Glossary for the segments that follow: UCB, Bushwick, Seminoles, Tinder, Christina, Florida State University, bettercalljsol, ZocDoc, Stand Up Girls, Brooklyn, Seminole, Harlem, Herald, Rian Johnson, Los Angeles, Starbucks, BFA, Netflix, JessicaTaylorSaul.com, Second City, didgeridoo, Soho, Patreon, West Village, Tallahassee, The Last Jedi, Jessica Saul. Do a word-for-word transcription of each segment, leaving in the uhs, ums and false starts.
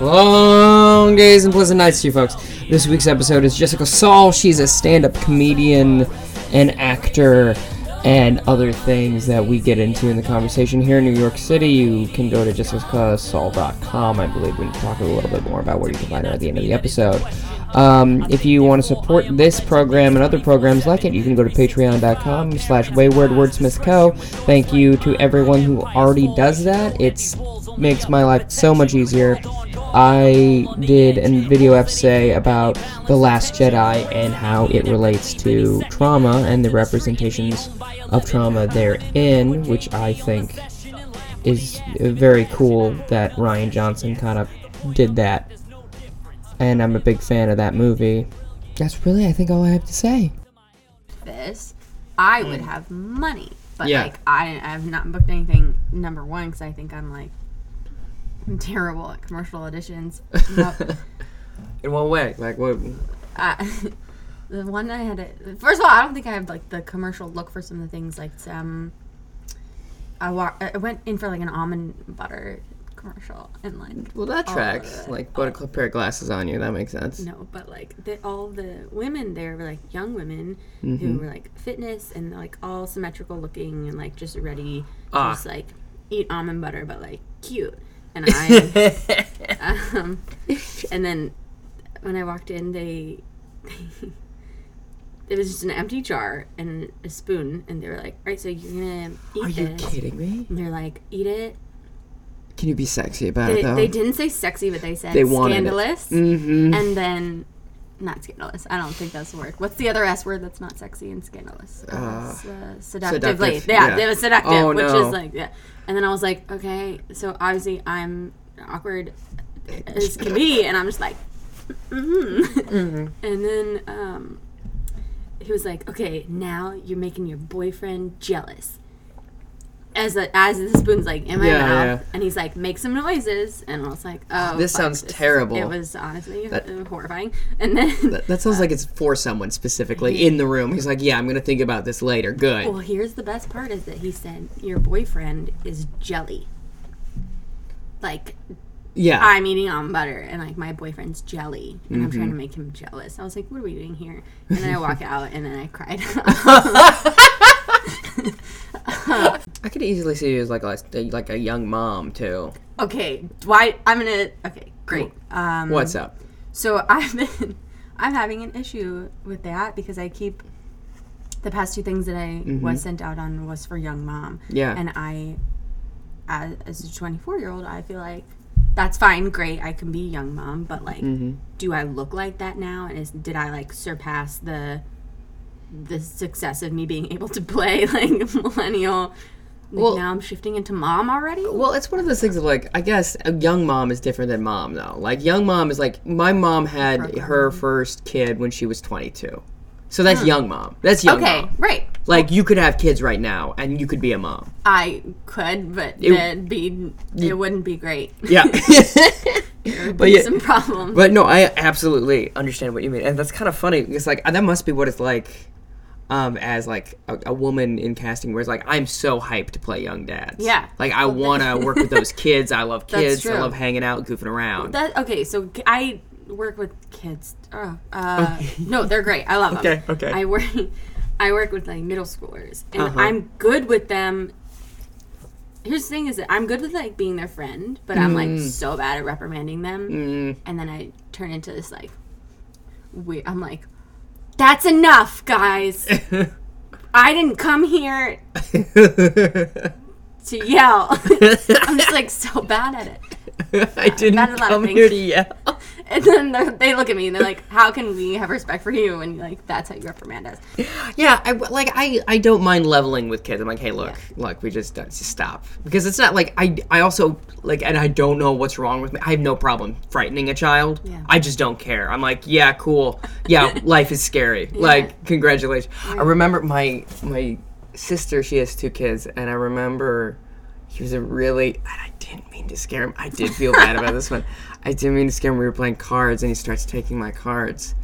Long days and pleasant nights to you folks. This week's episode is Jessica Saul. She's a stand-up comedian and actor and other things that we get into in the conversation here in New York City. You can go to Jessica Taylor Saul dot com. I believe we can talk a little bit more about where you can find her at the end of the episode. Um, if you want to support this program and other programs like it, you can go to patreon dot com slash wayward wordsmith co. Thank you to everyone who already does that. It's makes my life so much easier. I did a video essay about The Last Jedi and how it relates to trauma and the representations of trauma therein, which I think is very cool that Rian Johnson kind of did that. And I'm a big fan of that movie. That's really, I think, all I have to say. This, I would have money. But, yeah. like, I, I have not booked anything, number one, because I think I'm, like, I'm terrible at commercial auditions. Nope. In what way? Like, what? Uh, the one I had, a, first of all, I don't think I have, like, the commercial look for some of the things. Like, um, I, wa- I went in for, like, an almond butter commercial and like well that tracks the, like put a pair of glasses on you, that makes sense. No, but like the, all the women there were like young women mm-hmm. who were like fitness and like all symmetrical looking and like just ready to ah. just like eat almond butter but like cute, and I um, and then when I walked in they, they it was just an empty jar and a spoon and they were like, alright, so you're gonna eat are this. You kidding me? And they're like, eat it. Can you be sexy about they, it, though? They didn't say sexy, but they said they scandalous. Mm-hmm. And then, not scandalous. I don't think that's the word. What's the other S word that's not sexy and scandalous? Uh, uh, seductive. seductive. Like, yeah, yeah, it was seductive, oh, which no. is like, yeah. And then I was like, okay, so obviously I'm awkward as can be, and I'm just like, mm-hmm. mm-hmm. And then um, he was like, okay, now you're making your boyfriend jealous. As a, as the spoon's like in my yeah, mouth, yeah. and he's like, make some noises, and I was like, oh, this fuck, sounds this. terrible. It was honestly that, uh, horrifying. And then that, that sounds uh, like it's for someone specifically he, in the room. He's like, yeah, I'm gonna think about this later. Good. Well, here's the best part is that he said your boyfriend is jelly. Like, yeah, I'm eating almond butter, and like my boyfriend's jelly, and mm-hmm. I'm trying to make him jealous. I was like, what are we doing here? And then I walk out, and then I cried. I could easily see you as like a, like a young mom too. Okay, why I'm gonna. Okay, great. Um, What's up? So I've been, I'm having an issue with that because I keep the past two things that I mm-hmm. was sent out on was for young mom. Yeah, and I, as, as a twenty-four year old, I feel like that's fine, great. I can be a young mom, but like, mm-hmm. do I look like that now? And is did I like surpass the the success of me being able to play like millennial? Like well, now I'm shifting into mom already? Well, it's one of those things of like, I guess a young mom is different than mom, though. Like, young mom is like, my mom had Program. her first kid when she was twenty-two. So that's hmm. young mom. That's young okay, mom. Okay, right. Like, you could have kids right now, and you could be a mom. I could, but it, it'd be, it wouldn't be great. Yeah. There would be yeah, some problems. But no, I absolutely understand what you mean. And that's kind of funny. It's like, that must be what it's like. Um, as like a, a woman in casting, where it's like I'm so hyped to play young dads. Yeah, like I want to work with those kids. I love kids. I love hanging out, goofing around. That, okay, so I work with kids. Oh, uh, no, they're great. I love okay, them. Okay, okay. I work, I work with like middle schoolers, and uh-huh. I'm good with them. Here's the thing: is that I'm good with like being their friend, but mm. I'm like so bad at reprimanding them, mm. and then I turn into this like weird. I'm like. That's enough, guys. I didn't come here to yell. I'm just, like, so bad at it. I didn't uh, come here to yell. And then they look at me, and they're like, how can we have respect for you? And, like, that's how you reprimand us. Yeah, I, like, I, I don't mind leveling with kids. I'm like, hey, look, yeah. look, we just, just stop. Because it's not, like, I, I also, like, and I don't know what's wrong with me. I have no problem frightening a child. Yeah. I just don't care. I'm like, yeah, cool. Yeah, life is scary. Yeah. Like, congratulations. Right. I remember my my sister, she has two kids, and I remember he was a really, and I didn't mean to scare him. I did feel bad about this one. I didn't mean to scare him. We were playing cards, and he starts taking my cards.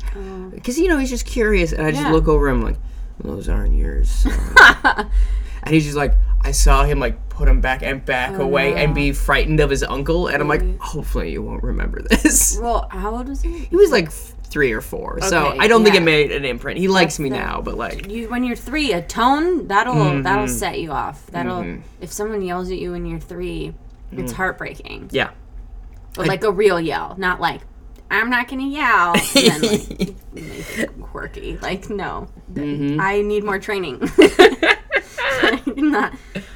Because, uh, you know, he's just curious, and I just yeah. look over him like, those aren't yours. So. And he's just like, I saw him like put him back and back oh, away no. and be frightened of his uncle. And really? I'm like, hopefully you won't remember this. Well, how old was he? He was like three or four. Okay, so I don't yeah. think it made an imprint. He likes That's me the, now, but like you, when you're three, a tone that'll mm-hmm. that'll set you off. That'll mm-hmm. if someone yells at you when you're three, mm. it's heartbreaking. Yeah, but I, like a real yell, not like I'm not gonna yell. And then, like, quirky, like no, mm-hmm. I need more training. I'm not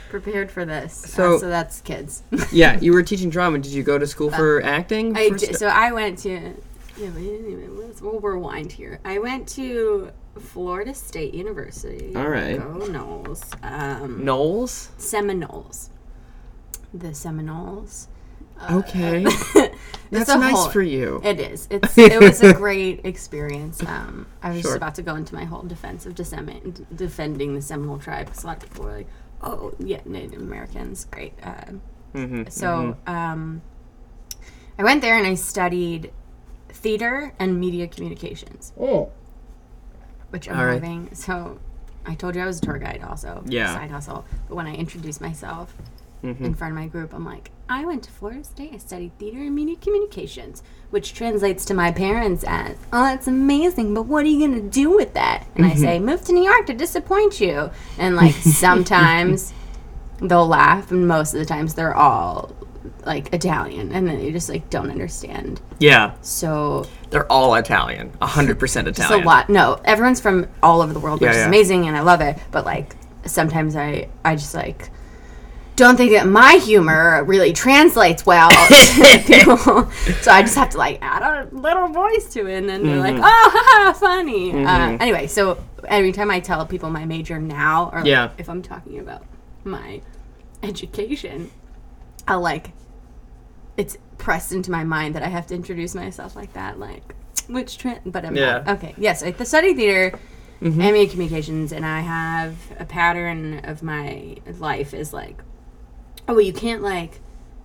prepared for this. So, uh, so that's kids. Yeah, you were teaching drama. Did you go to school uh, for acting? I for d- st- so I went to, yeah, let's, we'll rewind here. I went to Florida State University. All right. Go Knowles. Um, Knowles? Seminoles. The Seminoles. Uh, okay. That's nice whole, for you. It is. It's, it was a great experience. Um, I was sure. just about to go into my whole defense of disem- defending the Seminole tribe because a lot of people were like, oh, yeah, Native Americans, great. Uh, mm-hmm, so mm-hmm. Um, I went there and I studied theater and media communications. Oh. Which I'm All loving. Right. So I told you I was a tour guide also. Yeah. Side hustle. But when I introduced myself... Mm-hmm. in front of my group, I'm like, I went to Florida State. I studied theater and media communications, which translates to my parents as, oh, that's amazing, but what are you going to do with that? And mm-hmm. I say, move to New York to disappoint you. And, like, sometimes they'll laugh, and most of the times they're all, like, Italian. And then you just, like, don't understand. Yeah. So. They're all Italian. one hundred percent Italian. Just a lot. No, everyone's from all over the world, yeah, which yeah. is amazing, and I love it. But, like, sometimes I, I just, like... don't think that my humor really translates well to people. So I just have to, like, add a little voice to it, and then mm-hmm. they're like, oh, ha, ha, funny. Mm-hmm. Uh, anyway, so every time I tell people my major now, or like, yeah. if I'm talking about my education, I'll, like, it's pressed into my mind that I have to introduce myself like that, like, which trend, but I'm yeah. not. Okay, yes, like the study theater, mm-hmm. and media communications, and I have a pattern of my life is, like, oh, well, you can't, like,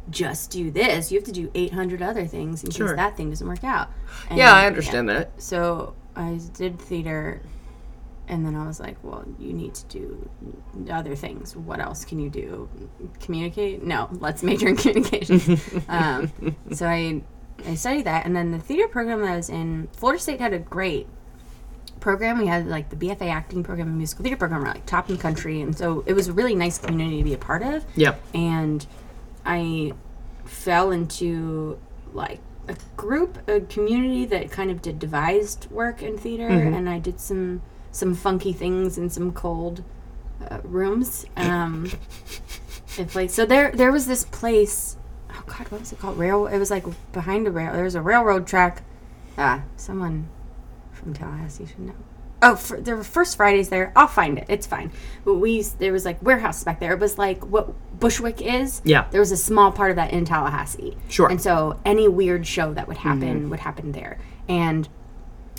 just do this. You have to do eight hundred other things in sure. case that thing doesn't work out. And yeah, I understand yeah. that. So I did theater, and then I was like, well, you need to do other things. What else can you do? Communicate? No, let's major in communication. um, so I, I studied that, and then the theater program that I was in, Florida State had a great program. We had, like, the B F A acting program and musical theater program were, like, top in the country, and so it was a really nice community to be a part of. Yeah. And I fell into, like, a group, a community that kind of did devised work in theater, mm-hmm. and I did some some funky things in some cold uh, rooms. Um, and played. So there there was this place, oh god, what was it called? Rail. It was, like, behind a rail. There was a railroad track. Ah, someone... from Tallahassee should know. Oh, for, there were First Fridays there. I'll find it. It's fine. But we there was like warehouse back there. It was like what Bushwick is. Yeah. There was a small part of that in Tallahassee. Sure. And so any weird show that would happen mm-hmm. would happen there. And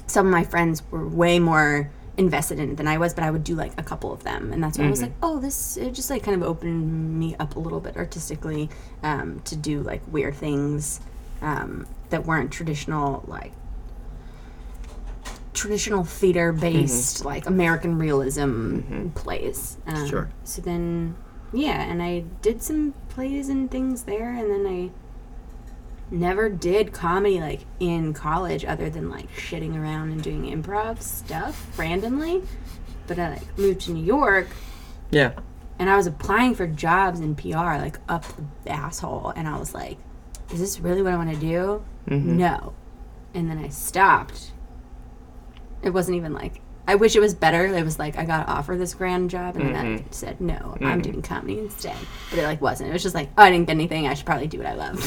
some of my friends were way more invested in it than I was, but I would do like a couple of them, and that's when mm-hmm. I was like, oh, this it just like kind of opened me up a little bit artistically um, to do like weird things um, that weren't traditional like. traditional theater-based, mm-hmm. like, American realism mm-hmm. plays. Um, sure. So then, yeah, and I did some plays and things there, and then I never did comedy, like, in college other than, like, shitting around and doing improv stuff randomly. But I, like, moved to New York. Yeah. And I was applying for jobs in P R, like, up the asshole, and I was like, is this really what I want to do? Mm-hmm. No. And then I stopped. It wasn't even like, I wish it was better. It was like, I got offered this grand job, and mm-hmm. then I said, no, mm-hmm. I'm doing comedy instead. But it, like, wasn't. It was just like, oh, I didn't get anything. I should probably do what I love.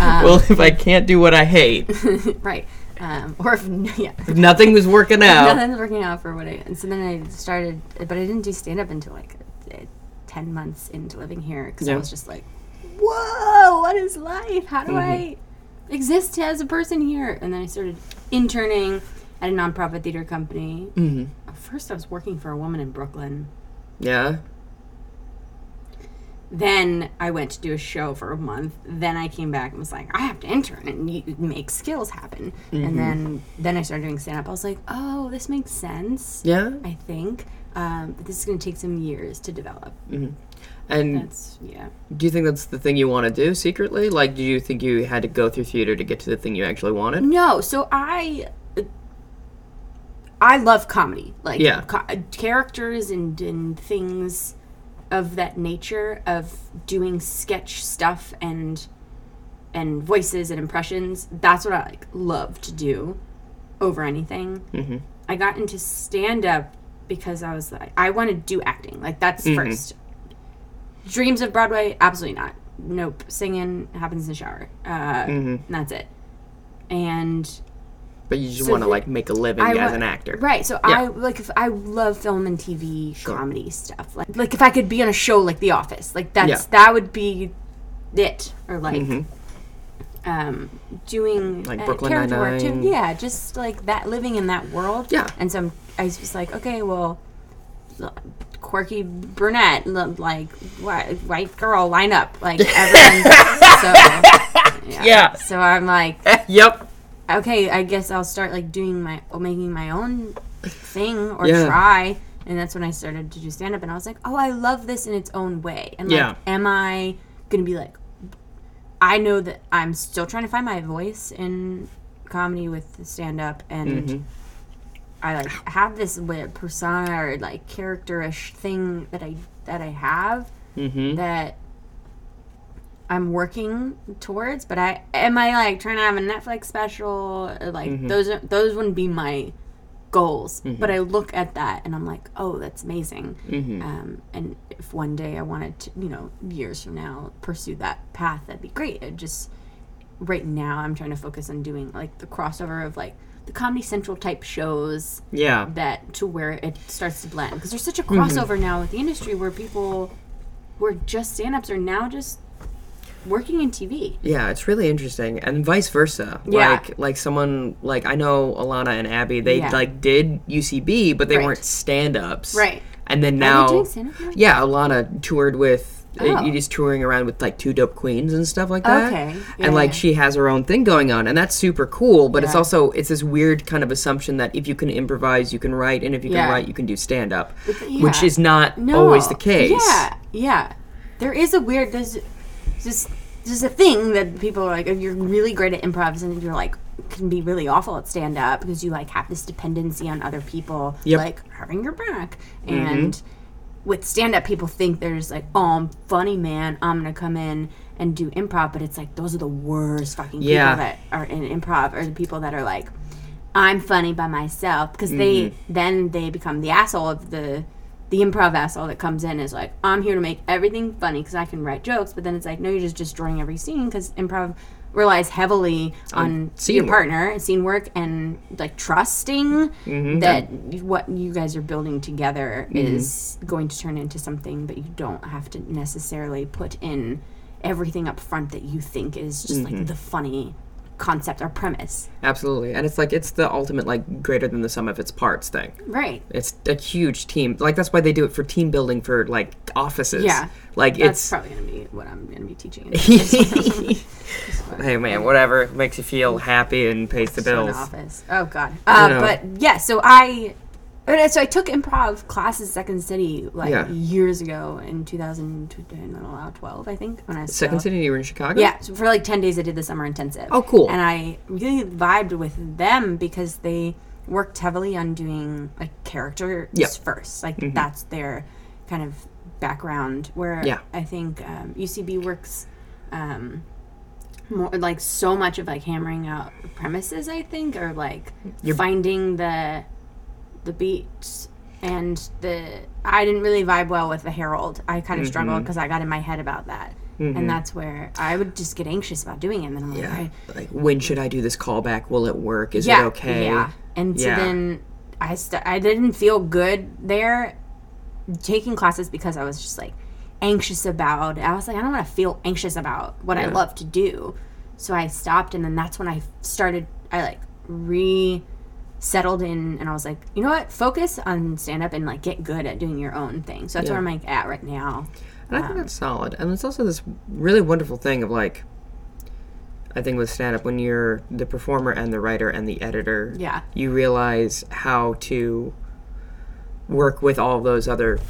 um, well, if I can't do what I hate. Right. Um, or if, yeah. If nothing was working out. Nothing was working out for what I, and so then I started, but I didn't do stand-up until, like, ten months into living here, because yeah. I was just like, whoa, what is life? How do mm-hmm. I exist as a person here? And then I started interning at a nonprofit theater company. Mm-hmm. At first, I was working for a woman in Brooklyn. Yeah. Then I went to do a show for a month. Then I came back and was like, I have to intern and make skills happen. Mm-hmm. And then, then I started doing stand-up. I was like, oh, this makes sense. Yeah. I think. Um, but this is going to take some years to develop. Mm-hmm. And that's, yeah. Do you think that's the thing you want to do secretly? Like, do you think you had to go through theater to get to the thing you actually wanted? No. So I... I love comedy. Like, yeah. co- characters and, and things of that nature, of doing sketch stuff and and voices and impressions. That's what I like, love to do over anything. Mm-hmm. I got into stand-up because I was like, I want to do acting. Like, that's mm-hmm. first. Dreams of Broadway? Absolutely not. Nope. Singing happens in the shower. Uh, mm-hmm. That's it. And... But you just so want to, like, make a living I, as an actor. Right. So yeah. I, like, if I love film and T V sure. comedy stuff. Like, like, if I could be on a show like The Office. Like, that's yeah. that would be it. Or, like, mm-hmm. um, doing... Like, uh, Brooklyn Nine-Nine. Too. Yeah, just, like, that, living in that world. Yeah. And so I'm, I was just like, okay, well, quirky brunette, like, white, white girl, line up. Like, everyone... so, yeah. yeah. So I'm like... Yep. Okay, I guess I'll start like doing my making my own thing or yeah. try, and that's when I started to do stand up, and I was like, oh, I love this in its own way, and yeah. like, am I gonna be like, I know that I'm still trying to find my voice in comedy with stand up, and mm-hmm. I like have this persona or like character-ish thing that I that I have mm-hmm. that. I'm working towards, but I am I like trying to have a Netflix special? Like mm-hmm. those are, those wouldn't be my goals, mm-hmm. but I look at that and I'm like, oh, that's amazing. Mm-hmm. Um, and if one day I wanted to, you know, years from now, pursue that path, that'd be great. It just right now, I'm trying to focus on doing like the crossover of like the Comedy Central type shows, yeah, that to where it starts to blend because there's such a crossover mm-hmm. now with the industry where people who are just stand-ups are now just working in T V. Yeah, it's really interesting. And vice versa. Yeah. Like, like someone, like, I know Alana and Abby, they, yeah. like, did U C B, but they right. weren't stand-ups. Right. And then now... Are they doing stand-up now? Yeah, Alana toured with... Oh. You're just touring around with, like, Two Dope Queens and stuff like that. Okay. Yeah, and, like, yeah. she has her own thing going on, and that's super cool, but yeah. it's also, it's this weird kind of assumption that if you can improvise, you can write, and if you yeah. can write, you can do stand-up, yeah. which is not no. always the case. Yeah, yeah. There is a weird... There's, Just, just a thing that people are like, if you're really great at improv, and you're like, can be really awful at stand up because you like have this dependency on other people, yep. like having your back. Mm-hmm. And with stand up, people think they're just like, oh, I'm funny, man. I'm gonna come in and do improv, but it's like those are the worst fucking yeah. people that are in improv, or the people that are like, I'm funny by myself, because mm-hmm. they then they become the asshole of the. The improv asshole that comes in is like, I'm here to make everything funny because I can write jokes, but then it's like, no, you're just destroying every scene because improv relies heavily on your partner, scene work, and like trusting mm-hmm. that yeah. what you guys are building together mm-hmm. is going to turn into something, but you don't have to necessarily put in everything up front that you think is just mm-hmm. like the funny concept or premise. Absolutely. And it's like, it's the ultimate, like, greater than the sum of its parts thing. Right. It's a huge team. Like, that's why they do it for team building for, like, offices. Yeah. Like, that's it's... That's probably going to be what I'm going to be teaching. Hey, man, whatever makes you feel happy and pays the bills. Office. Oh, God. Uh, but, yeah, so I... So I took improv classes Second City, like, yeah. years ago in two thousand twelve, I think. When I was Second still. City, you were in Chicago? Yeah. So for, like, ten days, I did the summer intensive. Oh, cool. And I really vibed with them because they worked heavily on doing, like, characters yep. first. Like, mm-hmm. that's their kind of background where yeah. I think um, U C B works... Um, more like so much of, like, hammering out premises, I think, or, like, You're finding the... the beats and the I didn't really vibe well with the Herald. I kind of mm-hmm. struggled because I got in my head about that mm-hmm. and that's where I would just get anxious about doing it, and then I'm like, yeah. I, like when should I do this callback, will it work, is yeah, it okay yeah and yeah. so then I st- I didn't feel good there taking classes because I was just like anxious about it. I was like, I don't want to feel anxious about what yeah. I love to do, so I stopped, and then that's when I started I like re settled in, and I was like, you know what, focus on stand up and like get good at doing your own thing. So that's yeah. where I'm like at right now. And um, I think that's solid. And it's also this really wonderful thing of, like, I think with stand-up, when you're the performer and the writer and the editor, yeah, you realize how to work with all those other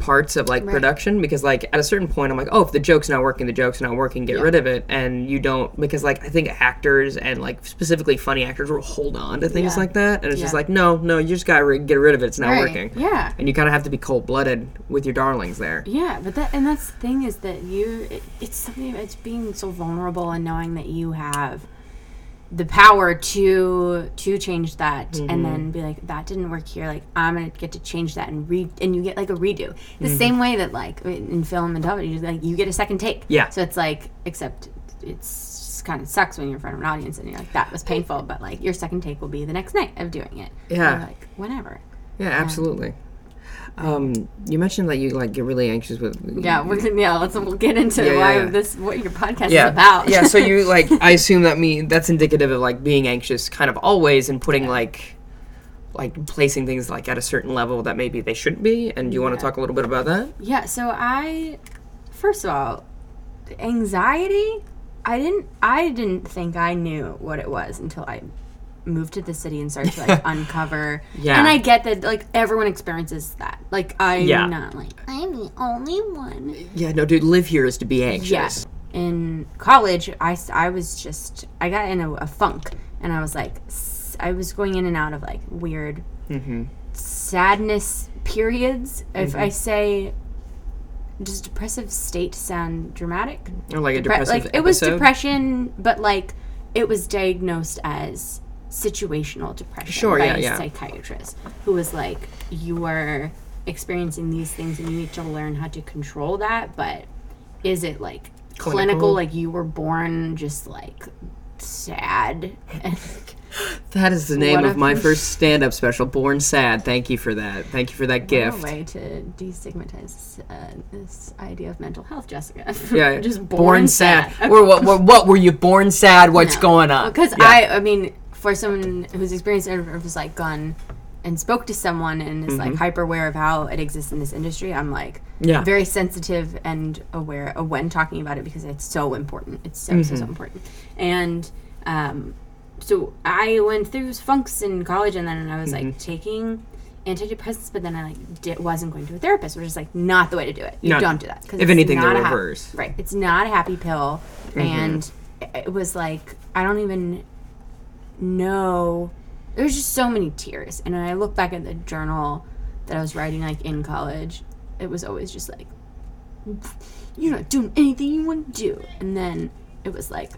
parts of, like, right, production. Because, like, at a certain point, I'm like, oh, if the joke's not working, the joke's not working, get yeah. rid of it. And you don't, because, like, I think actors and, like, specifically funny actors will hold on to things yeah. like that. And it's yeah. just like, no, no, you just got to get rid of it. It's not right. working. Yeah. And you kind of have to be cold-blooded with your darlings there. Yeah, but that, and that's the thing is that you, it, it's something, it's being so vulnerable and knowing that you have the power to to change that, mm-hmm, and then be like, that didn't work here, like, I'm gonna get to change that and re and you get like a redo the mm-hmm. same way that, like, in film and television, you like you get a second take, yeah, so it's like, except it's just kind of sucks when you're in front of an audience and you're like, that was painful, but like your second take will be the next night of doing it, yeah, or, like, whenever, yeah, absolutely. Um, you mentioned that you, like, get really anxious with... Yeah, we're gonna, yeah let's, we'll get into yeah, why yeah, yeah. this, what your podcast yeah. is about. Yeah, so you, like, I assume that me, that's indicative of, like, being anxious kind of always and putting, yeah. like, like, placing things, like, at a certain level that maybe they shouldn't be, and do you yeah. want to talk a little bit about that? Yeah, so I, first of all, anxiety, I didn't, I didn't think I knew what it was until I... moved to the city and started to, like, uncover. Yeah. And I get that, like, everyone experiences that. Like, I'm yeah. not, like, I'm the only one. Yeah, no, dude, live here is to be anxious. Yes. Yeah. In college, I, I was just, I got in a, a funk, and I was, like, I was going in and out of, like, weird mm-hmm. sadness periods. Mm-hmm. If I say... Does depressive state sound dramatic? Or, like, a depressive Depre- like, episode? It was depression, but, like, it was diagnosed as... situational depression sure, by yeah, a yeah. psychiatrist who was like, you are experiencing these things and you need to learn how to control that, but is it like clinical, clinical like you were born just like sad? That is the name of my first stand-up special, Born Sad. Thank you for that. Thank you for that what gift. A way to destigmatize uh, this idea of mental health, Jessica. Yeah, just born, born sad. sad. Or what, what? What were you born sad? What's no. going on? Because yeah. I, I mean. For someone who's experienced it, who's like gone and spoke to someone and is mm-hmm. like hyper aware of how it exists in this industry, I'm like yeah. very sensitive and aware of when talking about it because it's so important. It's so, mm-hmm. so, so important. And um, so I went through funks in college and then I was mm-hmm. like taking antidepressants, but then I like di- wasn't going to a therapist, which is like not the way to do it. You not, don't do that. Cause if anything, the reverse. Right. It's not a happy pill. Mm-hmm. And it was like, I don't even... No, there's just so many tears, and when I look back at the journal that I was writing, like in college, it was always just like, "You're not doing anything you want to do," and then it was like,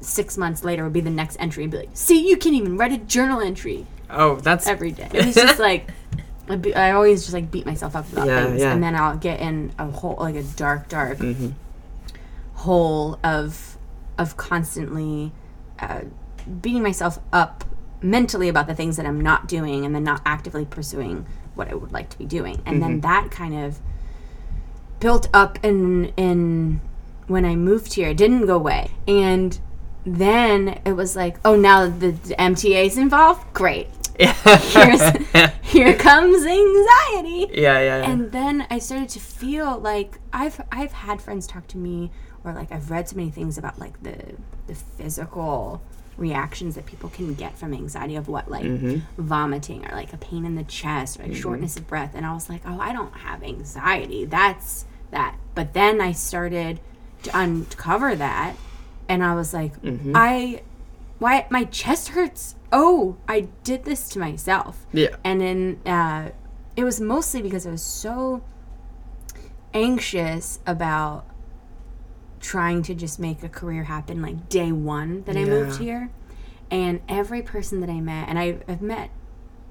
six months later would be the next entry, and be like, "See, you can't even write a journal entry." Oh, that's every day. It was just like, I, be, I always just like beat myself up about yeah, things, yeah. and then I'll get in a whole like a dark, dark mm-hmm. hole of of constantly. Uh, beating myself up mentally about the things that I'm not doing and then not actively pursuing what I would like to be doing. And mm-hmm. then that kind of built up in, in when I moved here. It didn't go away. And then it was like, oh, now the, the M T A's involved? Great. Here's, here comes anxiety. Yeah, yeah, yeah. And then I started to feel like I've I've had friends talk to me or, like, I've read so many things about, like, the the physical... reactions that people can get from anxiety of what, like, mm-hmm. vomiting or, like, a pain in the chest or, like, mm-hmm. shortness of breath. And I was like, oh, I don't have anxiety. That's that. But then I started to uncover that, and I was like, mm-hmm. I, why, my chest hurts. Oh, I did this to myself. Yeah. And then uh, it was mostly because I was so anxious about trying to just make a career happen, like, day one that yeah. I moved here. And every person that I met, and I, I've met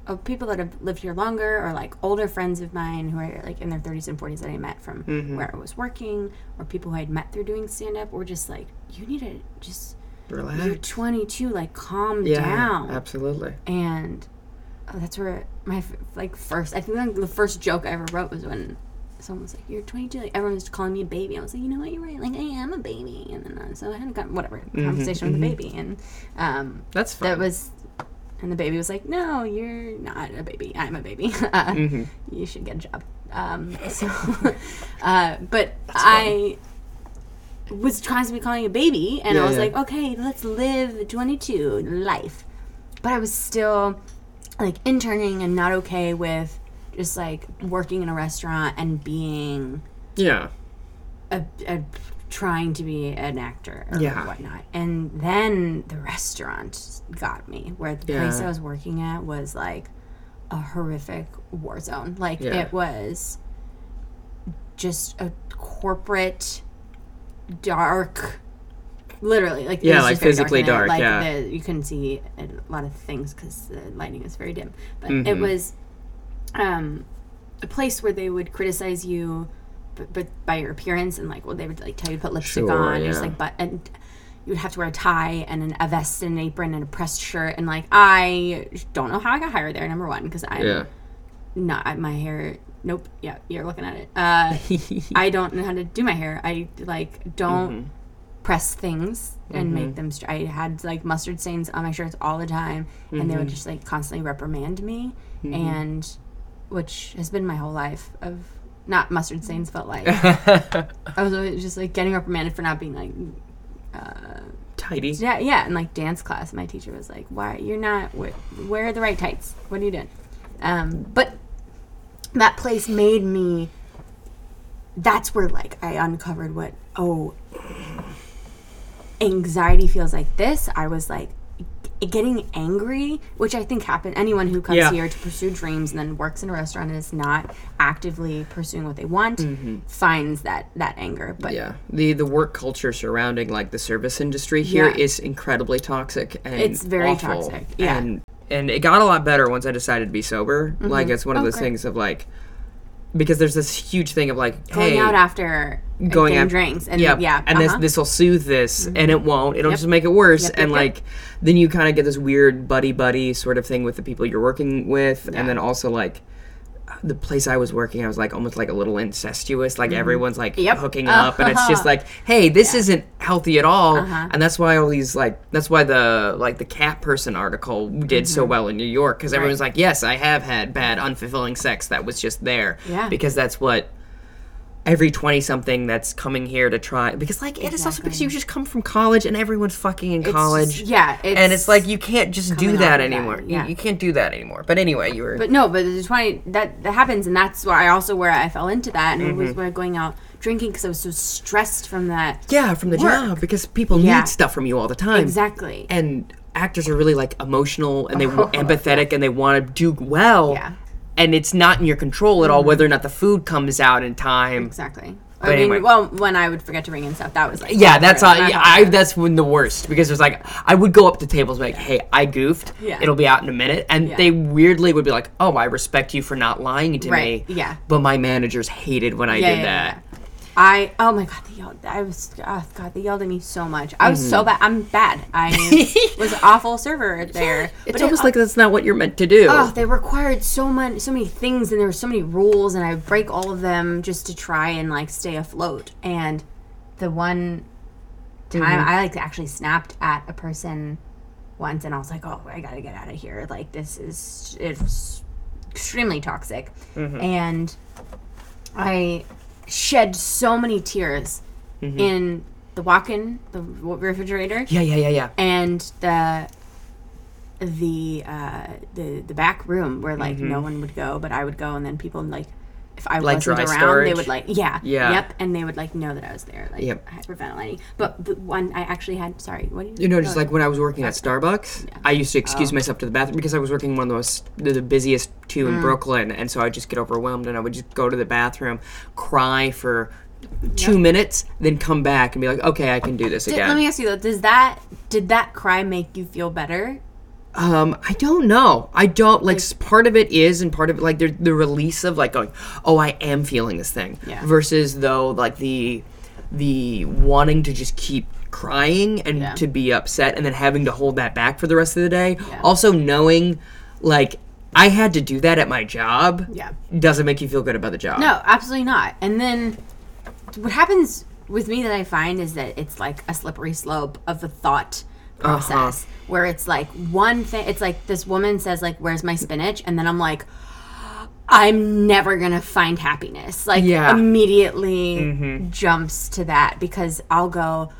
uh, people that have lived here longer or, like, older friends of mine who are, like, in their thirties and forties that I met from mm-hmm. where I was working, or people who I'd met through doing stand-up, were just like, you need to just... Relax. You're twenty-two, like, calm yeah, down. Yeah, absolutely. And oh, that's where my, like, first... I think, like, the first joke I ever wrote was when... Someone was like, you're twenty-two. Like, everyone was calling me a baby. I was like, you know what? You're right. Like, I am a baby. And then uh, so I had a whatever mm-hmm, conversation mm-hmm. with the baby. And um, that's fun. That was And the baby was like, no, you're not a baby. I'm a baby. Uh, mm-hmm. You should get a job. Um, so, uh, but That's I funny. was constantly calling a baby, and yeah, I was yeah. like, okay, let's live twenty-two life. But I was still like interning and not okay with just like working in a restaurant and being yeah a, a trying to be an actor or yeah. whatnot. And then the restaurant got me, where the yeah. place I was working at was like a horrific war zone. Like yeah. it was just a corporate dark, literally like yeah, like physically dark. dark like yeah. the, you couldn't see a lot of things because the lighting was very dim. But mm-hmm. it was um, a place where they would criticize you But, but by your appearance, and like, well, they would like tell you to put lipstick sure, on, yeah. just like, but and you would have to wear a tie and an, a vest and an apron and a pressed shirt, and like, I don't know how I got hired there. Number one, because I'm yeah. not my hair. Nope. Yeah, you're looking at it. Uh, I don't know how to do my hair. I like don't mm-hmm. press things and mm-hmm. make them. Str- I had like mustard stains on my shirts all the time, mm-hmm. and they would just like constantly reprimand me, mm-hmm. and which has been my whole life of. Not mustard stains, but like I was always just like getting reprimanded for not being like uh, tidy. Yeah, yeah. And like dance class, my teacher was like, "Why you're not wear, wear the right tights? What are you doing?" Um, but that place made me. That's where like I uncovered what oh, anxiety feels like. This I was like. Getting angry, which I think happened. Anyone who comes yeah. here to pursue dreams and then works in a restaurant and is not actively pursuing what they want mm-hmm. finds that, that anger. But yeah, the the work culture surrounding like the service industry here yeah. is incredibly toxic and it's very awful. toxic. Yeah, and, and it got a lot better once I decided to be sober. Mm-hmm. Like it's one of oh, those great. things of like because there's this huge thing of like going hey, out after going after drinks and yep. yeah and uh-huh. this this will soothe this mm-hmm. and it won't it'll yep. just make it worse yep, yep, and like yep. then you kind of get this weird buddy buddy sort of thing with the people you're working with yeah. and then also like the place I was working I was like almost like a little incestuous like mm-hmm. everyone's like yep. hooking uh-huh. up and it's just like hey this yeah. isn't healthy at all uh-huh. and that's why all these like that's why the like the cat person article did mm-hmm. so well in New York because right. everyone's like yes I have had bad unfulfilling sex that was just there yeah. because that's what every twenty-something that's coming here to try because like exactly. it is also because you just come from college and everyone's fucking in it's college just, yeah it's and it's like you can't just do that anymore that, yeah. you, you can't do that anymore but anyway you were but no but the twenty that, that happens and that's why I also where I fell into that and mm-hmm. it was where going out drinking because I was so stressed from that yeah from the work. job because people yeah. need stuff from you all the time exactly and actors are really like emotional and they oh, empathetic yeah. and they want to do well yeah and it's not in your control at all whether or not the food comes out in time. Exactly. But I mean, anyway. well, when I would forget to ring in stuff, that was like... Yeah, that's all, yeah, I, that's when the worst. Because it was like, I would go up to tables and be like, yeah. hey, I goofed. Yeah. It'll be out in a minute. And yeah. they weirdly would be like, oh, I respect you for not lying to right. me. Yeah. But my managers hated when I yeah, did yeah, that. Yeah. I... Oh, my God. They yelled. I was... Oh, God. They yelled at me so much. I was mm-hmm. so bad. I'm bad. I was an awful server there. Yeah, it's but almost it, like that's not what you're meant to do. Oh, they required so much, so many things, and there were so many rules, and I would break all of them just to try and, like, stay afloat. And the one time mm-hmm. I, like, actually snapped at a person once, and I was like, oh, I gotta get out of here. Like, this is... It's extremely toxic. Mm-hmm. And I... shed so many tears mm-hmm. in the walk-in, the refrigerator. Yeah, yeah, yeah, yeah. And the the uh, the the back room where like mm-hmm. no one would go, but I would go, and then people like if I like wasn't around, storage. they would like yeah, yeah, yep, and they would like know that I was there, like yep. hyperventilating. But the one I actually had, sorry, what do you? You know, just like when I was working at Starbucks, yeah. I used to excuse oh. myself to the bathroom because I was working one of those the busiest. Too, in mm. Brooklyn, and so I'd just get overwhelmed, and I would just go to the bathroom, cry for two yep. minutes, then come back and be like, "Okay, I can do this did, again." Let me ask you though: Does that did that cry make you feel better? Um, I don't know. I don't like, like part of it is, and part of it like the the release of like going, "Oh, I am feeling this thing," yeah. versus though like the the wanting to just keep crying and yeah. to be upset, and then having to hold that back for the rest of the day. Yeah. Also knowing like. I had to do that at my job. Yeah. Doesn't make you feel good about the job. No, absolutely not. And then what happens with me that I find is that it's like a slippery slope of the thought process uh-huh. where it's like one thing. It's like this woman says, like, where's my spinach? And then I'm like, I'm never going to find happiness. Like, yeah. immediately mm-hmm. jumps to that, because I'll go,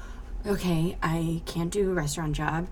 okay, I can't do a restaurant job.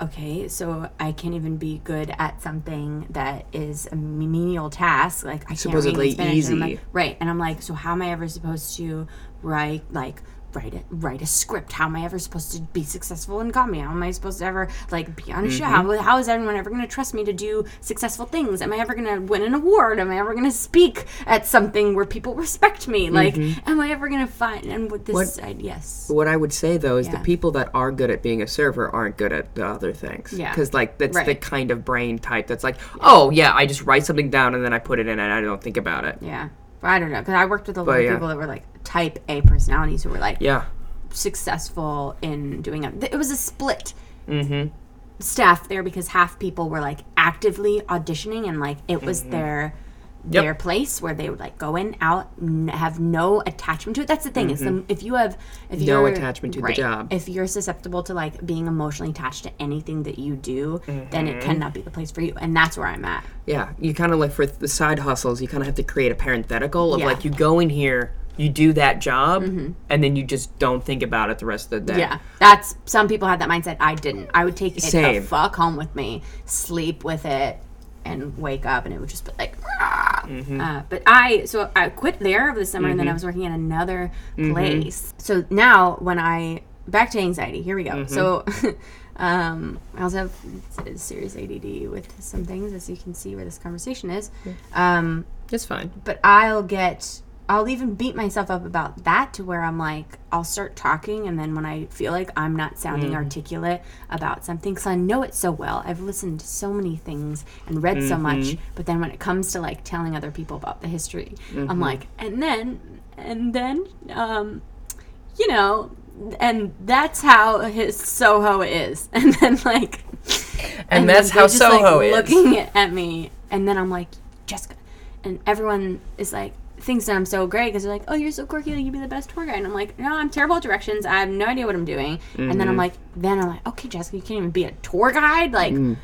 Okay, so I can't even be good at something that is a menial task. Like, I can't supposedly read easy, and like, right? And I'm like, so how am I ever supposed to write like write it, write a script? How am I ever supposed to be successful in comedy? How am I supposed to ever like be on a mm-hmm. show? How, how is everyone ever going to trust me to do successful things? Am I ever going to win an award? Am I ever going to speak at something where people respect me? Like, mm-hmm. am I ever going to find? And with this, what, side, yes. What I would say though is yeah. the people that are good at being a server aren't good at the other things. Yeah, because like that's right. the kind of brain type that's like, oh yeah, I just write something down and then I put it in and I don't think about it. Yeah. I don't know, because I worked with a lot but, of people yeah. that were like type A personalities who were like yeah. successful in doing it. It was a split mm-hmm. staff there, because half people were like actively auditioning and like it was mm-hmm. their yep. their place where they would like go in, out, n- have no attachment to it. That's the thing. Mm-hmm. Is the, if you have if no you're, attachment to right, the job. If you're susceptible to like being emotionally attached to anything that you do, mm-hmm. then it cannot be the place for you. And that's where I'm at. Yeah, you kind of like for the side hustles, you kind of have to create a parenthetical of yeah. like you go in here, you do that job, mm-hmm. and then you just don't think about it the rest of the day. Yeah, that's some people had that mindset. I didn't. I would take it Same. the fuck home with me, sleep with it, and wake up, and it would just be like. Mm-hmm. Uh, but I so I quit there over the summer, mm-hmm. and then I was working at another mm-hmm. place. So now when I back to anxiety, here we go. Mm-hmm. So um, I also have serious A D D with some things, as you can see where this conversation is. Um, it's fine. But I'll get I'll even beat myself up about that to where I'm like I'll start talking, and then when I feel like I'm not sounding mm. articulate about something, because I know it so well. I've listened to so many things and read mm-hmm. so much, but then when it comes to, like, telling other people about the history, mm-hmm. I'm like, and then, and then, um, you know, and that's how his Soho is. And then, like... And, and that's how just, Soho like, is. Looking at me, and then I'm like, Jessica. And everyone is like, thinks that I'm so great, because they're like, oh, you're so quirky, like, you'd be the best tour guide. And I'm like, no, I'm terrible at directions. I have no idea what I'm doing. Mm-hmm. And then I'm like, then I'm like, okay, Jessica, you can't even be a tour guide. Like, mm.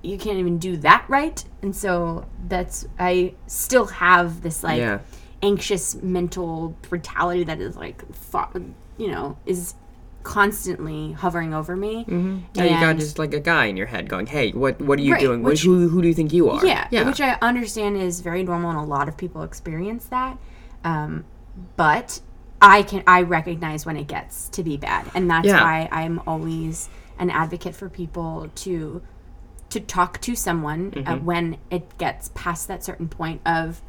you can't even do that right. And so that's, I still have this, like, yeah. anxious mental brutality that is, like, fought, you know, is constantly hovering over me. Mm-hmm. And you got just like a guy in your head going, hey, what what are you right, doing? Which, who, who do you think you are? Yeah, yeah, which I understand is very normal, and a lot of people experience that. Um, but I can I recognize when it gets to be bad, and that's yeah. why I'm always an advocate for people to to talk to someone mm-hmm. uh, when it gets past that certain point of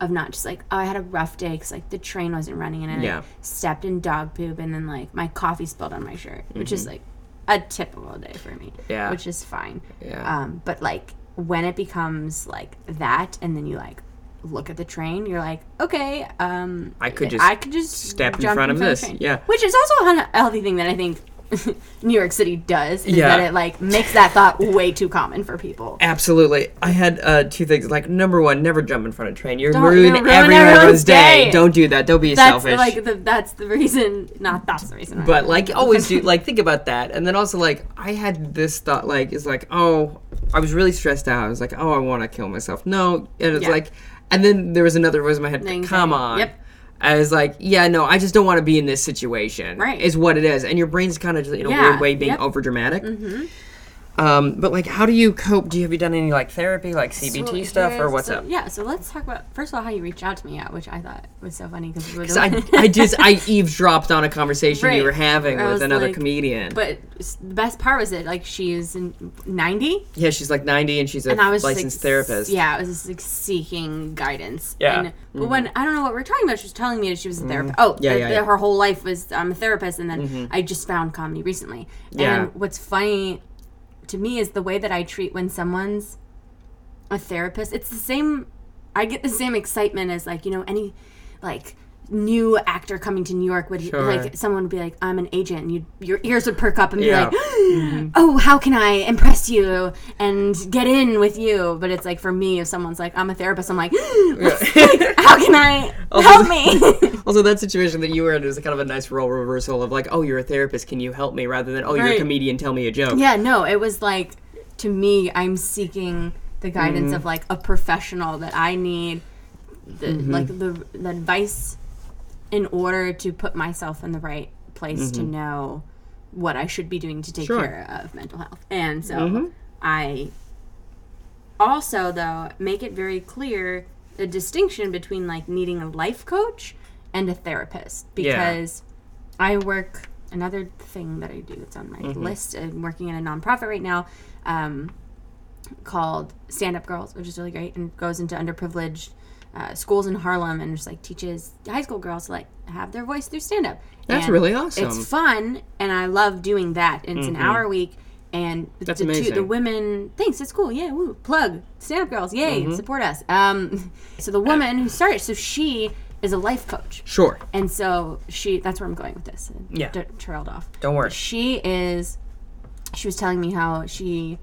of not just like, oh, I had a rough day because, like, the train wasn't running, and I yeah. like, stepped in dog poop, and then, like, my coffee spilled on my shirt, mm-hmm. which is, like, a typical day for me, yeah. which is fine. Yeah. Um, but, like, when it becomes, like, that, and then you, like, look at the train, you're like, okay, um, I could just, I could just step jump in front of this. Yeah. Which is also a healthy thing that I think New York City does, is yeah. that it, like, makes that thought way too common for people. Absolutely. I had uh, two things. Like, number one, never jump in front of a train. You're ruining ruin everyone's day. day. Don't do that. Don't be that's selfish. Like, the, that's the reason. Not that's the reason. But, like, always do. Like, think about that. And then also, like, I had this thought, like, it's like, oh, I was really stressed out. I was like, oh, I want to kill myself. No. And it's yeah. like, and then there was another voice in my head. Exactly. Come on. Yep. I was like, yeah, no, I just don't want to be in this situation. Right. Is what it is. And your brain's kind of just in a yeah. weird way being yep. overdramatic. Mm-hmm. Um, but, like, how do you cope? Do you have you done any, like, therapy, like C B T so, stuff, or what's so, up? Yeah, so let's talk about, first of all, how you reached out to me, yeah, which I thought was so funny. Because I, I just, I eavesdropped on a conversation right. you were having with another like, comedian. But the best part was that, like, she is ninety? Yeah, she's, like, ninety, and she's a and I was licensed just, like, therapist. Yeah, I was just, like, seeking guidance. Yeah. And, mm-hmm. But when, I don't know what we were talking about, she was telling me that she was a therapist. Mm-hmm. Oh, yeah, the, yeah, the, yeah. her whole life was, I'm um, a therapist, and then mm-hmm. I just found comedy recently. Yeah. And what's funny to me is the way that I treat when someone's a therapist. It's the same, I get the same excitement as, like, you know, any, like, new actor coming to New York would, sure. like, someone would be like, I'm an agent, and you'd, your ears would perk up and yeah. be like, mm-hmm. oh, how can I impress you and get in with you? But it's like, for me, if someone's like, I'm a therapist, I'm like, how can I also, help me? Also, that situation that you were in was kind of a nice role reversal of like, oh, you're a therapist, can you help me? Rather than, oh, right. you're a comedian, tell me a joke. Yeah, no, it was like, to me, I'm seeking the guidance mm. of like a professional that I need, the, mm-hmm. like the, the advice in order to put myself in the right place mm-hmm. to know what I should be doing to take sure. care of mental health. And so mm-hmm. I also, though, make it very clear the distinction between, like, needing a life coach and a therapist. Because yeah. I work, another thing that I do that's on my mm-hmm. list, I'm working in a nonprofit right now um, called Stand Up Girls, which is really great, and goes into underprivileged Uh, schools in Harlem, and just like teaches high school girls to like have their voice through stand up. That's and really awesome. It's fun, and I love doing that. And it's mm-hmm. an hour a week, and that's the, amazing. Two, the women, thanks, that's cool. Yeah, woo, plug Stand Up Girls, yay, mm-hmm. support us. Um, so the woman who started, so she is a life coach. Sure. And so she, that's where I'm going with this. Yeah. D- trailed off. Don't worry. She is. She was telling me how she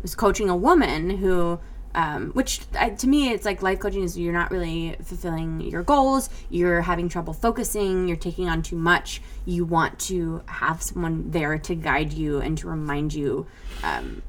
was coaching a woman who. Um, which, uh, to me, it's like life coaching is you're not really fulfilling your goals, you're having trouble focusing, you're taking on too much, you want to have someone there to guide you and to remind you um,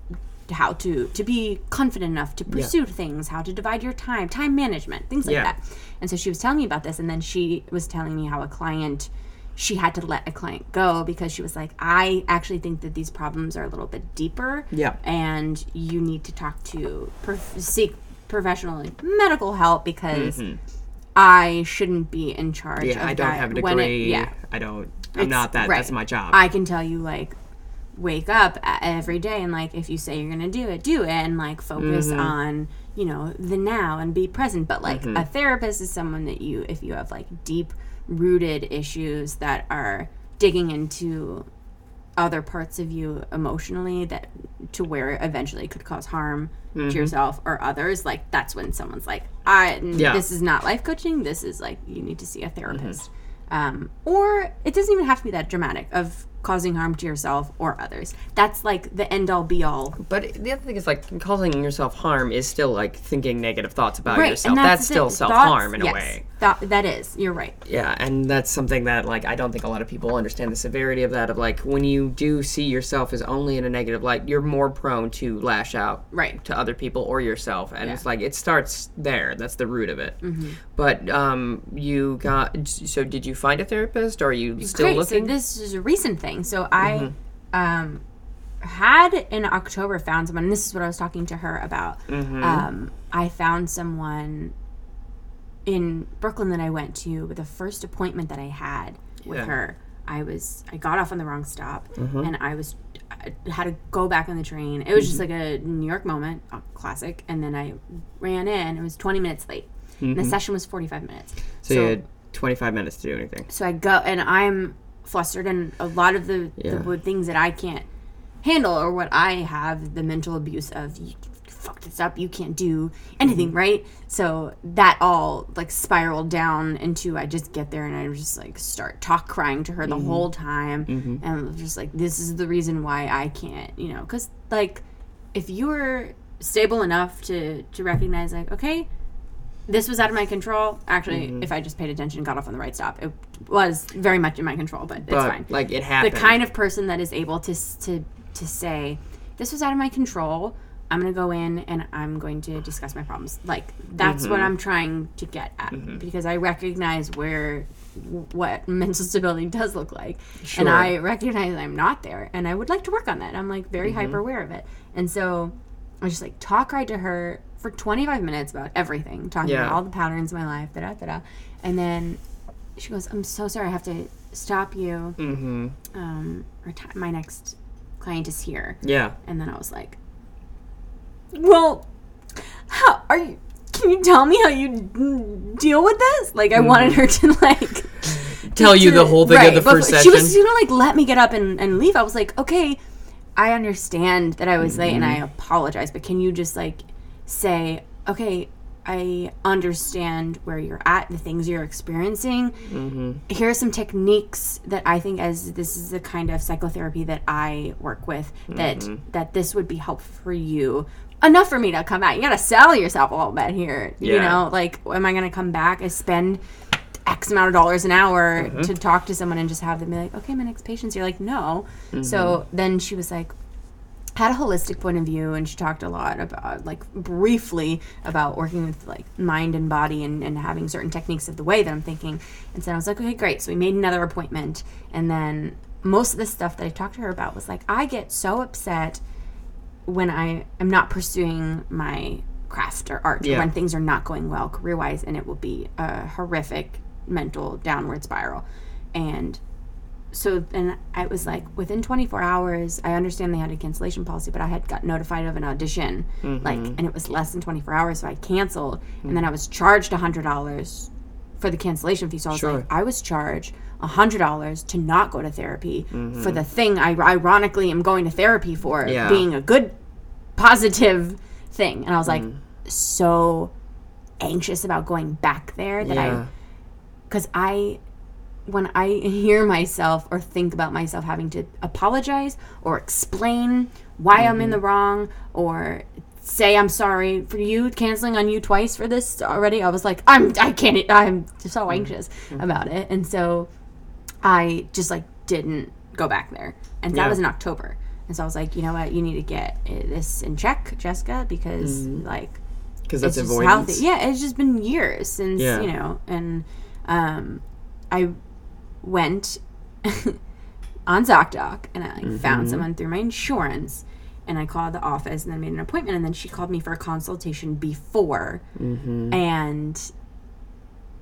how to, to be confident enough to pursue yeah. things, how to divide your time, time management, things like yeah. that. And so she was telling me about this, and then she was telling me how a client, she had to let a client go because she was like, I actually think that these problems are a little bit deeper. Yeah. And you need to talk to, prof- seek professional like, medical help because mm-hmm. I shouldn't be in charge yeah, of that. I don't that. have a degree. It, yeah. I don't, I'm it's, not that, right. that's my job. I can tell you, like, wake up every day and, like, if you say you're going to do it, do it. And, like, focus mm-hmm. on, you know, the now and be present. But, like, mm-hmm. a therapist is someone that you, if you have, like, deep rooted issues that are digging into other parts of you emotionally that to where eventually could cause harm mm-hmm. to yourself or others, like that's when someone's like, I yeah. this is not life coaching, this is like you need to see a therapist. Mm-hmm. Um, or it doesn't even have to be that dramatic of causing harm to yourself or others. That's like the end all be all. But the other thing is like causing yourself harm is still like thinking negative thoughts about right, yourself. That's, that's still self harm in yes, a way. That, that is. You're right. Yeah, and that's something that like I don't think a lot of people understand the severity of that. Of like when you do see yourself as only in a negative light, you're more prone to lash out right. to other people or yourself. And yeah. it's like it starts there. That's the root of it. Mm-hmm. But um, you got so did you find a therapist? Or are you still Great, looking? So this is a recent thing. So I mm-hmm. um, had in October found someone, and this is what I was talking to her about. Mm-hmm. Um, I found someone in Brooklyn that I went to with the first appointment that I had with yeah. her. I was I got off on the wrong stop, mm-hmm. and I was I had to go back on the train. It was mm-hmm. just like a New York moment, a classic. And then I ran in. It was twenty minutes late, mm-hmm. and the session was forty-five minutes. So, so you had twenty-five minutes to do anything. So I go, and I'm flustered, and a lot of the, yeah. the things that I can't handle or what I have the mental abuse of, you fucked this up, you can't do anything, mm-hmm. right? So that all like spiraled down into I just get there and I just like start talk crying to her the mm-hmm. whole time, mm-hmm. and I'm just like, this is the reason why I can't, you know, because like if you were stable enough to to recognize like, okay, this was out of my control. Actually, mm-hmm. if I just paid attention and got off on the right stop, it was very much in my control, but, but it's fine. Like, it happened. The kind of person that is able to to to say, this was out of my control, I'm going to go in and I'm going to discuss my problems. Like, that's mm-hmm. what I'm trying to get at, mm-hmm. because I recognize where what mental stability does look like. Sure. And I recognize I'm not there, and I would like to work on that. I'm, like, very mm-hmm. hyper-aware of it. And so I just, like, talk right to her for twenty-five minutes about everything, talking yeah. about all the patterns in my life, da da da da. And then she goes, I'm so sorry, I have to stop you. Mm-hmm. Um, or t- my next client is here. Yeah. And then I was like, well, how are you? Can you tell me how you deal with this? Like, I mm-hmm. wanted her to, like, tell to, you the whole thing right, of the first she session. She was, you know, like, let me get up and, and leave. I was like, okay, I understand that I was mm-hmm. late and I apologize, but can you just, like, say, okay, I understand where you're at, the things you're experiencing. Mm-hmm. Here are some techniques that I think, as this is the kind of psychotherapy that I work with, mm-hmm. that that this would be helpful for you. Enough for me to come out. You got to sell yourself a little bit here. Yeah. You know, like, am I going to come back and spend X amount of dollars an hour mm-hmm. to talk to someone and just have them be like, okay, my next patient's. You're like, no. Mm-hmm. So then she was like, had a holistic point of view, and she talked a lot about, like, briefly about working with, like, mind and body and, and having certain techniques of the way that I'm thinking. And so I was like, okay, great. So we made another appointment. And then most of the stuff that I talked to her about was like, I get so upset when I am not pursuing my craft or art, yeah. when things are not going well career-wise, and it will be a horrific mental downward spiral. And so, and I was like, within twenty-four hours, I understand they had a cancellation policy, but I had got notified of an audition, mm-hmm. like, and it was less than twenty-four hours, so I canceled, mm-hmm. and then I was charged one hundred dollars for the cancellation fee, so I was sure. like, I was charged one hundred dollars to not go to therapy mm-hmm. for the thing I ironically am going to therapy for, yeah. being a good, positive thing, and I was mm-hmm. like, so anxious about going back there that yeah. I, because I... when I hear myself or think about myself having to apologize or explain why mm-hmm. I'm in the wrong or say I'm sorry for you canceling on you twice for this already, I was like, I'm, I can't, I'm so anxious mm-hmm. about it. And so I just, like, didn't go back there. And yeah. that was in October. And so I was like, you know what, you need to get this in check, Jessica, because mm-hmm. like, because that's avoidance. Yeah. It's just been years since, yeah. you know, and, um, I, went on ZocDoc, and I like, mm-hmm. found someone through my insurance, and I called the office, and then made an appointment, and then she called me for a consultation before, mm-hmm. and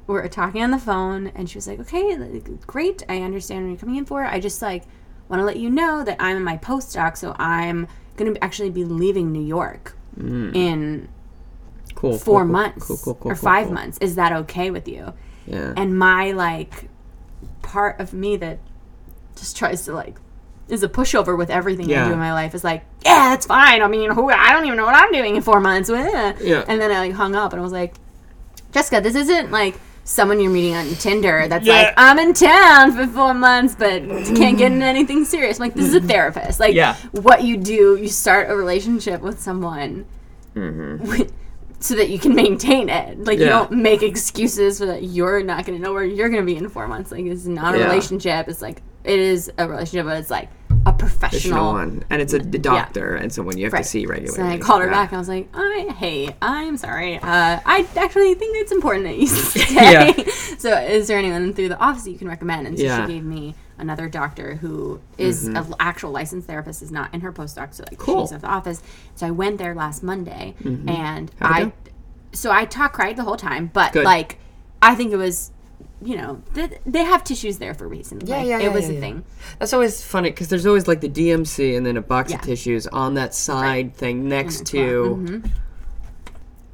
we were talking on the phone, and she was like, okay, great, I understand what you're coming in for, I just, like, want to let you know that I'm in my postdoc, so I'm going to actually be leaving New York mm. in cool, four cool, months, cool, cool, cool, or cool, five cool. months, is that okay with you? Yeah. And my, like... part of me that just tries to, like, is a pushover with everything yeah. I do in my life is like, yeah, that's fine. I mean, who I don't even know what I'm doing in four months. Yeah. And then I, like, hung up and I was like, Jessica, this isn't, like, someone you're meeting on Tinder that's yeah. like, I'm in town for four months but can't get into anything serious. I'm like, this is a therapist. Like, yeah. what you do, you start a relationship with someone mm-hmm. with, so that you can maintain it. Like, yeah. you don't make excuses so that you're not going to know where you're going to be in four months. Like, it's not a yeah. relationship. It's like, it is a relationship, but it's like a professional one. And it's a doctor yeah. and someone you have right. to see regularly. So I called her yeah. back and I was like, I, hey, I'm sorry. Uh, I actually think it's important that you stay. yeah. So is there anyone through the office that you can recommend? And so yeah. she gave me another doctor who is mm-hmm. an actual licensed therapist, is not in her postdoc, so like cool. she's at the office. So I went there last Monday, mm-hmm. and How'd I, you? so I talk cried the whole time, but Good. like, I think it was, you know, th- they have tissues there for a reason. Yeah, like, yeah, yeah. It was yeah, a yeah. thing. That's always funny because there's always like the D M C and then a box yeah. of tissues on that side right. thing next to. Mm-hmm.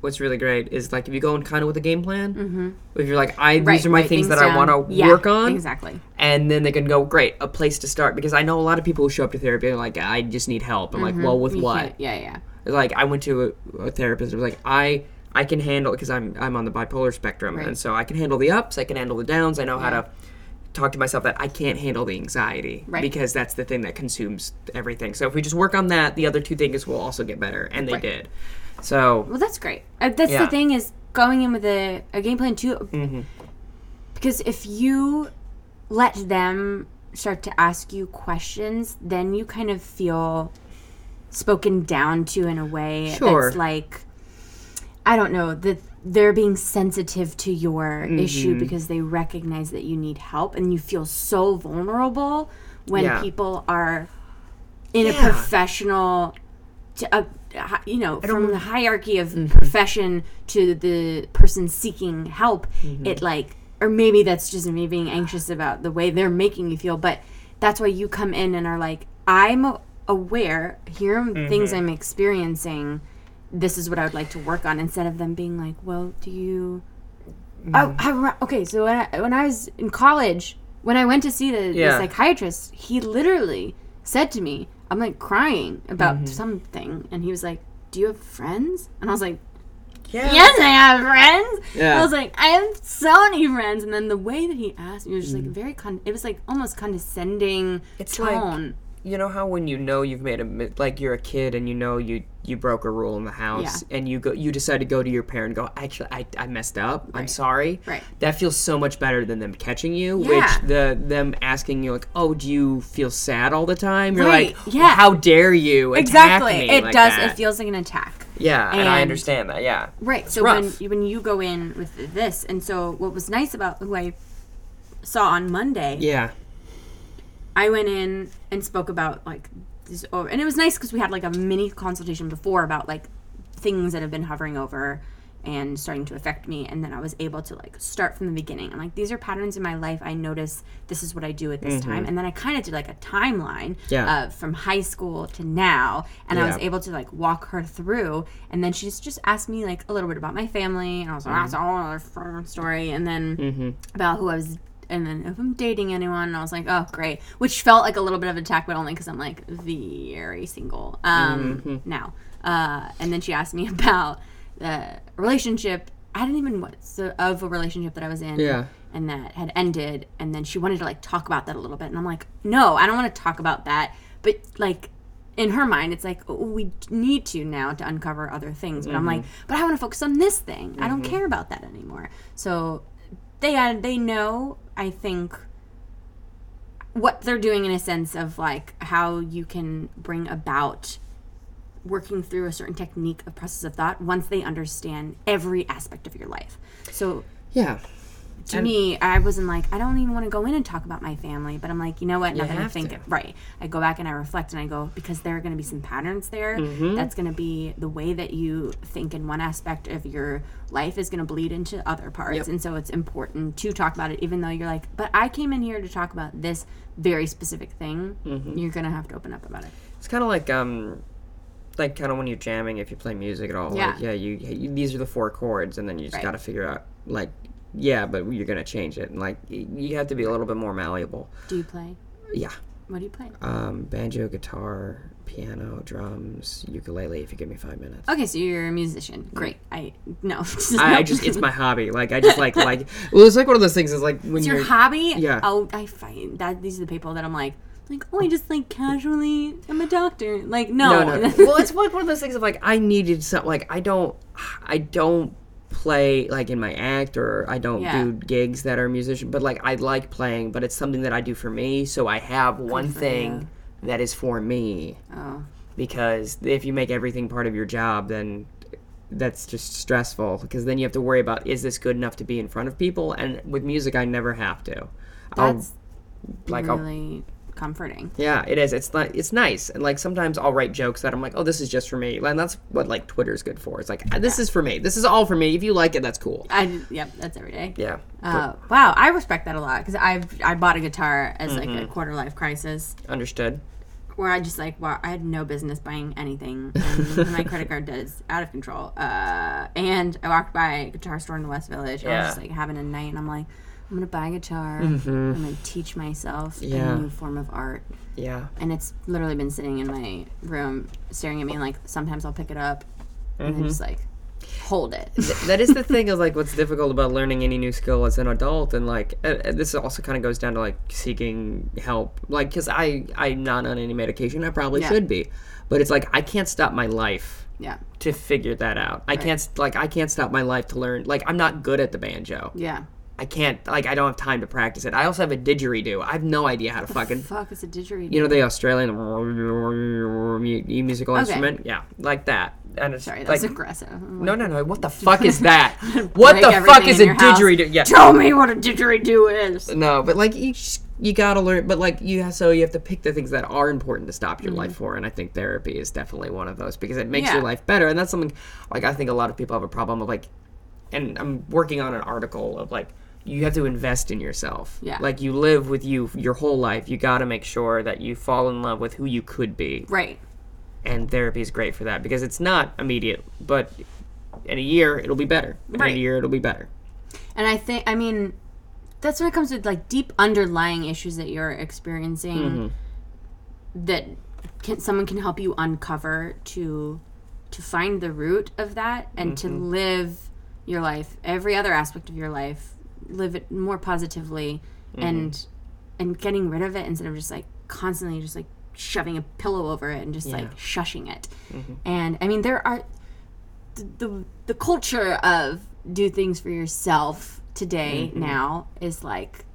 What's really great is, like, if you go in kind of with a game plan, mm-hmm. if you're like, I right, these are my things, things that down. I want to yeah, work on. Exactly. And then they can go, great, a place to start. Because I know a lot of people who show up to therapy and are like, I just need help. I'm mm-hmm. like, well, with you what? Can't. Yeah, yeah. Like, I went to a, a therapist and was like, I I can handle, because I'm, I'm on the bipolar spectrum. Right. And so I can handle the ups, I can handle the downs. I know yeah. how to talk to myself that I can't handle the anxiety. Right. Because that's the thing that consumes everything. So if we just work on that, the other two things will also get better. And they right. did. So well, that's great. Uh, that's yeah. the thing is going in with a, a game plan too, mm-hmm. because if you let them start to ask you questions, then you kind of feel spoken down to in a way sure. that's like, I don't know, that they're being sensitive to your mm-hmm. issue because they recognize that you need help, and you feel so vulnerable when yeah. people are in yeah. a professional. To, uh, you know, from the hierarchy of mm-hmm. profession to the person seeking help, mm-hmm. it like, or maybe that's just me being anxious about the way they're making you feel, but that's why you come in and are like, I'm aware, here are mm-hmm. things I'm experiencing, this is what I would like to work on, instead of them being like, well, do you... Mm-hmm. Oh, I, okay, so when I, when I was in college, when I went to see the, yeah. the psychiatrist, he literally said to me, I'm, like, crying about mm-hmm. something. And he was like, do you have friends? And I was like, yeah. Yes, I have friends. Yeah. I was like, I have so many friends. And then the way that he asked me was just mm. like very, con- it was like almost condescending it's tone. Like, you know how when you know you've made a, like you're a kid and you know you, you broke a rule in the house yeah. and you go, you decide to go to your parent and go, actually, I, I messed up. Right. I'm sorry. Right. That feels so much better than them catching you, yeah. which the them asking you like, oh, do you feel sad all the time? You're right. like, yeah. well, how dare you attack exactly. me It like does. That. It feels like an attack. Yeah, and, and I understand that, yeah. Right, it's so rough. when when you go in with this, and so what was nice about who I saw on Monday, yeah, I went in and spoke about, like, this, over, and it was nice because we had, like, a mini consultation before about, like, things that have been hovering over and starting to affect me, and then I was able to, like, start from the beginning. I'm like, these are patterns in my life. I notice this is what I do at this mm-hmm. time, and then I kind of did, like, a timeline yeah. uh, from high school to now, and yeah. I was able to, like, walk her through, and then she just, just asked me, like, a little bit about my family, and I was like, that's mm-hmm. all another story, and then mm-hmm. about who I was, and then if I'm dating anyone, and I was like, oh, great, which felt like a little bit of an attack, but only because I'm, like, very single um, mm-hmm. now. Uh, and then she asked me about the relationship. I didn't even know so, of a relationship that I was in yeah. and that had ended, and then she wanted to, like, talk about that a little bit, and I'm like, no, I don't want to talk about that, but, like, in her mind, it's like, oh, we need to now to uncover other things, but mm-hmm. I'm like, but I want to focus on this thing. Mm-hmm. I don't care about that anymore. So they uh, they know, I think, what they're doing in a sense of, like, how you can bring about working through a certain technique of process of thought once they understand every aspect of your life. So yeah, to and me, I wasn't like, I don't even want to go in and talk about my family, but I'm like, you know what, not gonna think it right. I go back and I reflect and I go, because there are going to be some patterns there mm-hmm. that's going to be the way that you think in one aspect of your life is going to bleed into other parts yep. and so it's important to talk about it, even though you're like, but I came in here to talk about this very specific thing mm-hmm. you're going to have to open up about it. It's kind of like um like kind of when you're jamming, if you play music at all, yeah, like, yeah you, you these are the four chords, and then you just right. got to figure out, like, yeah, but you're gonna change it, and like you have to be a little bit more malleable. Do you play? Yeah. What do you play? Um, banjo, guitar, piano, drums, ukulele. If you give me five minutes. Okay, so you're a musician. Great. I no. I, I just it's my hobby. Like I just like like. Well, it's like one of those things. Is like when it's your you're, hobby. Yeah. Oh, I find that these are the people that I'm like. Like, oh, I just, like, casually, I'm a doctor. Like, no. no, no. Well, it's like one of those things of, like, I needed something. Like, I don't, I don't play, like, in my act, or I don't yeah. do gigs that are musician. But, like, I like playing, but it's something that I do for me. So I have one thing you. that is for me. Oh. Because if you make everything part of your job, then that's just stressful. Because then you have to worry about, is this good enough to be in front of people? And with music, I never have to. That's I'll, like, really... I'll, comforting. Yeah, it is. It's not, it's nice. And like sometimes I'll write jokes that I'm like, oh, this is just for me. And that's what like Twitter's good for. It's like, this yeah. is for me. This is all for me. If you like it, that's cool. I, yep, that's every day. Yeah. Uh, but, wow, I respect that a lot because I've I bought a guitar as mm-hmm. like a quarter life crisis. Understood. Where I just like, wow, I had no business buying anything. And my credit card debt is out of control. Uh, and I walked by a guitar store in the West Village. Yeah. I was just like having a night, and I'm like, I'm going to buy a guitar. Mm-hmm. I'm going to teach myself yeah. a new form of art. Yeah. And it's literally been sitting in my room staring at me, and like sometimes I'll pick it up mm-hmm. and then just like hold it. Th- that is the thing is like what's difficult about learning any new skill as an adult, and like uh, this also kind of goes down to like seeking help. Like because I'm not on any medication. I probably yeah. should be. But it's like I can't stop my life. Yeah. To figure that out. Right. I can't like I can't stop my life to learn. Like I'm not good at the banjo. Yeah. I can't, like, I don't have time to practice it. I also have a didgeridoo. I have no idea how to fucking... What the fuck is a didgeridoo? You know, the Australian musical okay. instrument? Yeah, like that. And it's Sorry, that's like, aggressive. Like, no, no, no. What the fuck is that? What the fuck is a didgeridoo? Yeah. Tell me what a didgeridoo is. No, but, like, you, you gotta learn. But, like, you have, so you have to pick the things that are important to stop your mm-hmm. life for. And I think therapy is definitely one of those because it makes yeah. your life better. And that's something, like, I think a lot of people have a problem of, like, and I'm working on an article of, like, you have to invest in yourself. Yeah. Like, you live with you your whole life. You got to make sure that you fall in love with who you could be. Right. And therapy is great for that because it's not immediate, but in a year, it'll be better. Right. In a year, it'll be better. And I think, I mean, that's when it comes to, like, deep underlying issues that you're experiencing mm-hmm. that can, someone can help you uncover to to find the root of that and mm-hmm. to live your life, every other aspect of your life, live it more positively mm-hmm. and and getting rid of it instead of just like constantly just like shoving a pillow over it and just yeah. like shushing it. Mm-hmm. And I mean, there are th- the the culture of do things for yourself today mm-hmm. now is like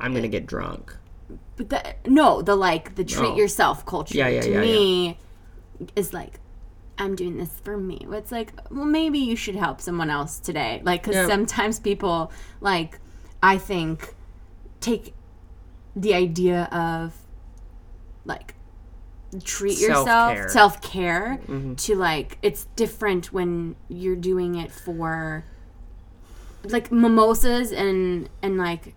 I'm gonna it, get drunk. But the, no, the like the treat oh. yourself culture yeah, yeah, to yeah, me yeah. is like I'm doing this for me. It's like, well, maybe you should help someone else today. Like, because yeah. sometimes people, like, I think, take the idea of, like, treat self-care. yourself, self-care, mm-hmm. to, like, it's different when you're doing it for, like, mimosas and, and like,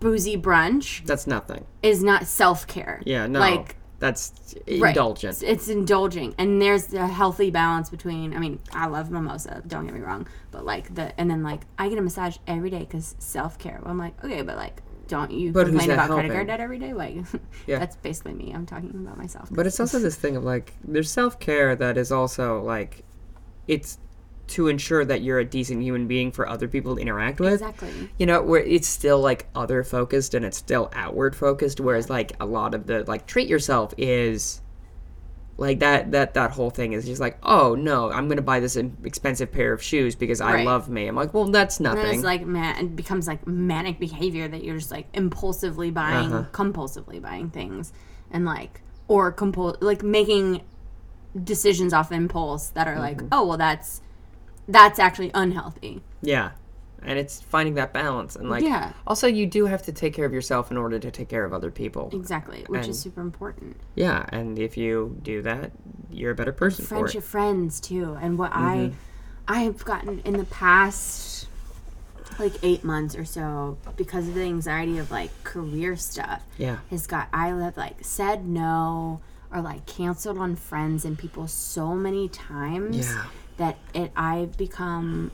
boozy brunch. That's nothing. Is not self-care. Yeah, no. Like, that's indulgent. Right. It's, it's indulging. And there's a healthy balance between, I mean, I love mimosa, don't get me wrong, but like the, and then like, I get a massage every day because self-care. Well, I'm like, okay, but like, don't you but complain about helping? Credit card debt every day? Like, yeah. that's basically me. I'm talking about myself. But it's also this thing of like, there's self-care that is also like, it's to ensure that you're a decent human being for other people to interact with. Exactly. You know, where it's still like other focused and it's still outward focused, whereas like a lot of the like treat yourself is like that that that whole thing is just like, oh no, I'm gonna buy this expensive pair of shoes because right. I love me. I'm like, well, that's nothing. And then it's like man, it becomes like manic behavior that you're just like impulsively buying, uh-huh. compulsively buying things, and like or compul like making decisions off impulse that are mm-hmm. like, oh well, that's. That's actually unhealthy. Yeah. And it's finding that balance. And, like, yeah. also you do have to take care of yourself in order to take care of other people. Exactly. Which and, is super important. Yeah. And if you do that, you're a better person for it. Friendship friends, too. And what mm-hmm. I, I've gotten in the past, like, eight months or so, because of the anxiety of, like, career stuff. Yeah. Has got, I have, like, said no or, like, canceled on friends and people so many times. Yeah. That it, I've become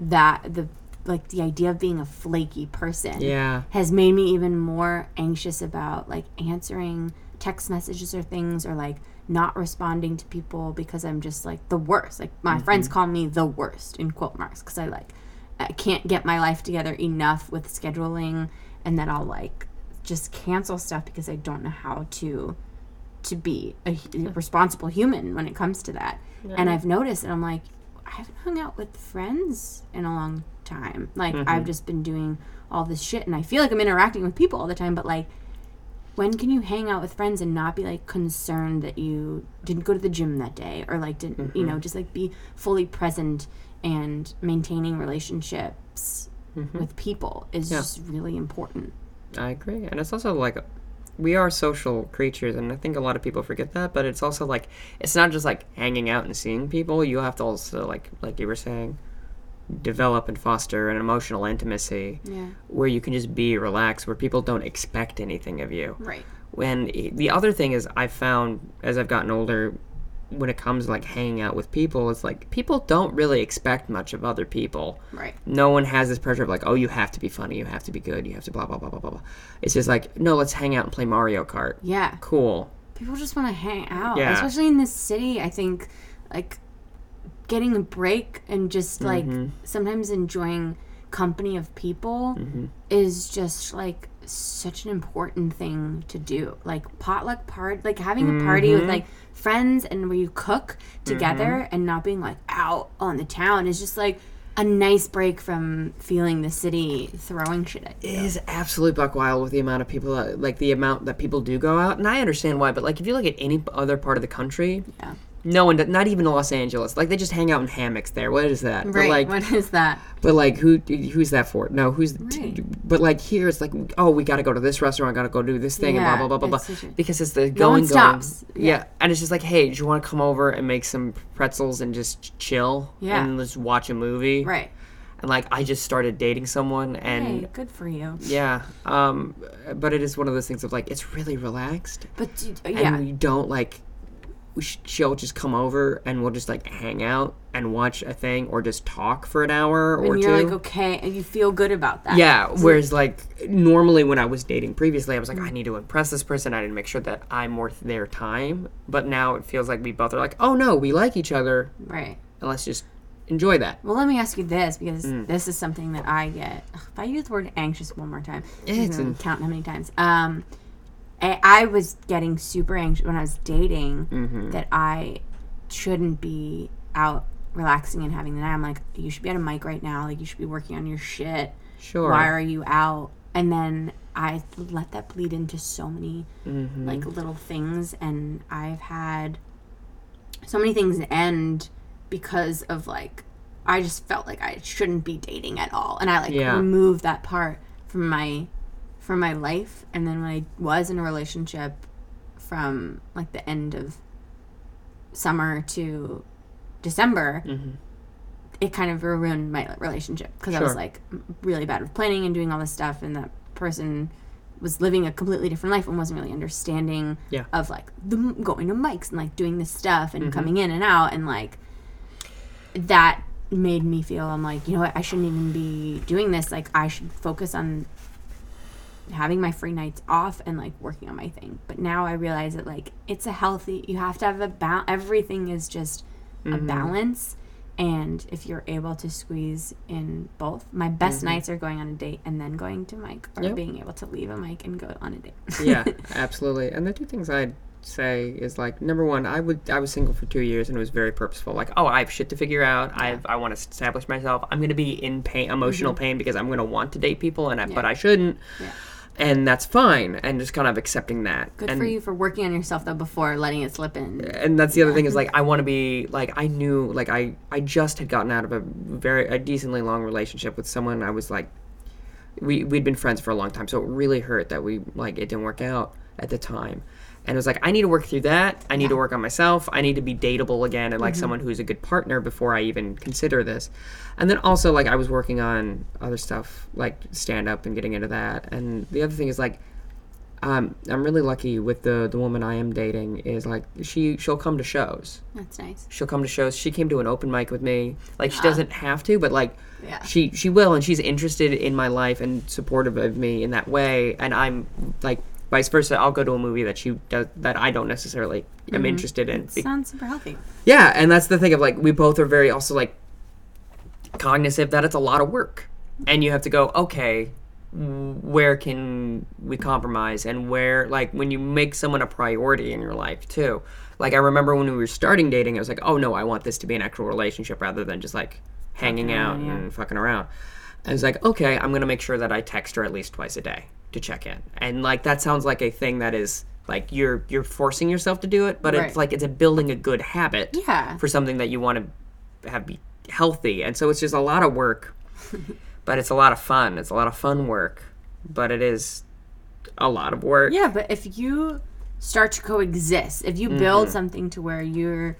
that the like the idea of being a flaky person yeah. has made me even more anxious about like answering text messages or things or like not responding to people because I'm just like the worst. Like my mm-hmm. friends call me the worst in quote marks because I like I can't get my life together enough with scheduling, and that I'll like just cancel stuff because I don't know how to to be a, a responsible human when it comes to that. Yeah. And I've noticed, and I'm like, I haven't hung out with friends in a long time. Like, mm-hmm. I've just been doing all this shit, and I feel like I'm interacting with people all the time, but, like, when can you hang out with friends and not be, like, concerned that you didn't go to the gym that day or, like, didn't, mm-hmm. you know, just, like, be fully present and maintaining relationships mm-hmm. with people is yeah. just really important. I agree. And it's also, like, a- we are social creatures, and I think a lot of people forget that, but it's also, like, it's not just, like, hanging out and seeing people. You have to also, like, like you were saying, develop and foster an emotional intimacy yeah. where you can just be relaxed, where people don't expect anything of you. Right. When the other thing is I found as I've gotten older, when it comes to, like, hanging out with people, it's, like, people don't really expect much of other people. Right. No one has this pressure of, like, oh, you have to be funny, you have to be good, you have to blah, blah, blah, blah, blah, blah. It's just, like, no, let's hang out and play Mario Kart. Yeah. Cool. People just want to hang out. Yeah. Especially in this city, I think, like, getting a break and just, like, mm-hmm. sometimes enjoying company of people mm-hmm. is just, like, such an important thing to do. Like potluck party, like having mm-hmm. a party with like friends and where you cook together mm-hmm. and not being like out on the town is just like a nice break from feeling the city throwing shit at you. It is absolutely buck wild with the amount of people that, like the amount that people do go out, and I understand why, but like if you look at any other part of the country yeah. no one, not even Los Angeles. Like, they just hang out in hammocks there. What is that? Right, but like, what is that? But, like, who who's that for? No, who's... Right. T- but, like, here it's like, oh, we gotta go to this restaurant, gotta go do this thing, yeah, and blah, blah, blah, blah, blah. It's because it's the going, no going. Yeah. yeah. And it's just like, hey, do you want to come over and make some pretzels and just chill? Yeah. And just watch a movie? Right. And, like, I just started dating someone, and... Hey, good for you. Yeah. Um, but it is one of those things of, like, it's really relaxed. But, do, yeah. And you don't, like... we sh- she'll just come over and we'll just like hang out and watch a thing or just talk for an hour or two. And you're two. like, okay, and you feel good about that. Yeah, whereas like normally when I was dating previously, I was like, I need to impress this person. I need to make sure that I'm worth their time. But now it feels like we both are like, oh no, we like each other. Right. And let's just enjoy that. Well, let me ask you this, because mm. this is something that I get. Ugh, if I use the word anxious one more time, it's I'm an- counting how many times. Um, I, I was getting super anxious when I was dating mm-hmm. that I shouldn't be out relaxing and having the night. I'm like, you should be at a mic right now. Like, you should be working on your shit. Sure. Why are you out? And then I let that bleed into so many mm-hmm. like little things, and I've had so many things end because of like I just felt like I shouldn't be dating at all, and I like yeah. removed that part from my from my life. And then when I was in a relationship from like the end of summer to December, mm-hmm. it kind of ruined my relationship because sure. I was like really bad with planning and doing all this stuff, and that person was living a completely different life and wasn't really understanding yeah. of like the, going to mics and like doing this stuff and mm-hmm. coming in and out, and like that made me feel I'm like, you know what, I shouldn't even be doing this. Like, I should focus on having my free nights off and like working on my thing. But now I realize that like it's a healthy, you have to have a balance. Everything is just mm-hmm. a balance, and if you're able to squeeze in both, my best mm-hmm. nights are going on a date and then going to mic, or yep. being able to leave a mic and go on a date. Yeah, absolutely. And the two things I'd say is like, number one, I would I was single for two years and it was very purposeful. Like, oh, I have shit to figure out. Yeah. I have, I want to establish myself. I'm gonna be in pain, emotional mm-hmm. pain, because I'm gonna want to date people, and I, yeah. but I shouldn't. Yeah. And that's fine, and just kind of accepting that. Good and, for you for working on yourself, though, before letting it slip in. And that's the yeah. other thing is, like, I want to be, like, I knew, like, I, I just had gotten out of a very, a decently long relationship with someone. I was, like, we, we'd been friends for a long time, so it really hurt that we, like, it didn't work out at the time. And it was like, I need to work through that. I need yeah. to work on myself. I need to be dateable again and, like, mm-hmm. someone who's a good partner before I even consider this. And then also, like, I was working on other stuff, like stand-up and getting into that. And the other thing is, like, um, I'm really lucky with the the woman I am dating is, like, she, she'll come to shows. That's nice. She'll come to shows. She came to an open mic with me. Like, yeah. she doesn't have to, but, like, yeah. she, she will. And she's interested in my life and supportive of me in that way. And I'm, like... vice versa, I'll go to a movie that she does that I don't necessarily mm-hmm. am interested in. It sounds super healthy. Yeah, and that's the thing of like we both are very also like cognizant that it's a lot of work, and you have to go, okay, where can we compromise, and where like when you make someone a priority in your life too. Like I remember when we were starting dating, I was like, oh no, I want this to be an actual relationship rather than just like hanging okay, out yeah. and fucking around. I was like, okay, I'm gonna make sure that I text her at least twice a day to check in. And like that sounds like a thing that is like you're you're forcing yourself to do it, but right. it's like it's a building a good habit yeah. for something that you want to have be healthy. And so it's just a lot of work, but it's a lot of fun. It's a lot of fun work, but it is a lot of work. Yeah, but if you start to coexist, if you build mm-hmm. something to where you're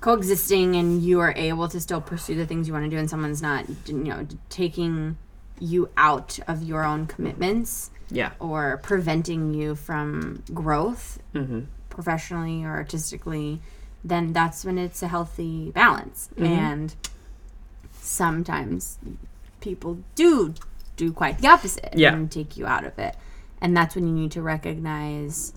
coexisting and you are able to still pursue the things you want to do, and someone's not, you know, taking you out of your own commitments. Yeah. Or preventing you from growth mm-hmm. professionally or artistically, then that's when it's a healthy balance. Mm-hmm. And sometimes people do do quite the opposite yeah. and take you out of it. And that's when you need to recognize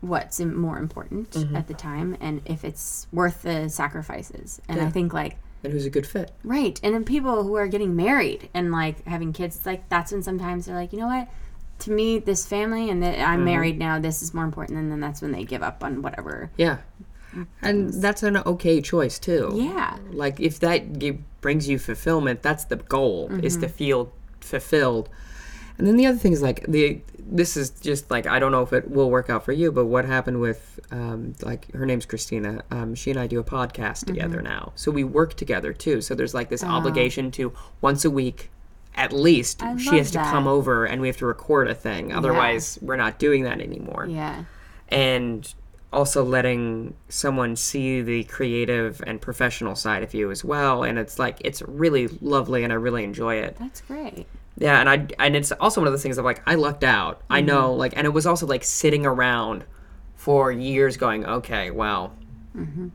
what's more important mm-hmm. at the time and if it's worth the sacrifices. And yeah. I think like... and who's a good fit. Right. And then people who are getting married and like having kids, it's like that's when sometimes they're like, you know what? To me, this family and that I'm mm-hmm. married now, this is more important. And then that's when they give up on whatever. Yeah. Things. And that's an okay choice, too. Yeah. Like, if that g- brings you fulfillment, that's the goal, mm-hmm. is to feel fulfilled. And then the other thing is, like, the this is just, like, I don't know if it will work out for you, but what happened with, um, like, her name's Christina. Um, she and I do a podcast together mm-hmm. now. So we work together, too. So there's, like, this oh. obligation to once a week, at least I she has to that. come over and we have to record a thing. Otherwise, yeah. we're not doing that anymore. Yeah. And also letting someone see the creative and professional side of you as well. And it's like, it's really lovely and I really enjoy it. That's great. Yeah. And I, and it's also one of those things of like, I lucked out. Mm-hmm. I know, like, and it was also like sitting around for years going, okay, well, Mm-hmm.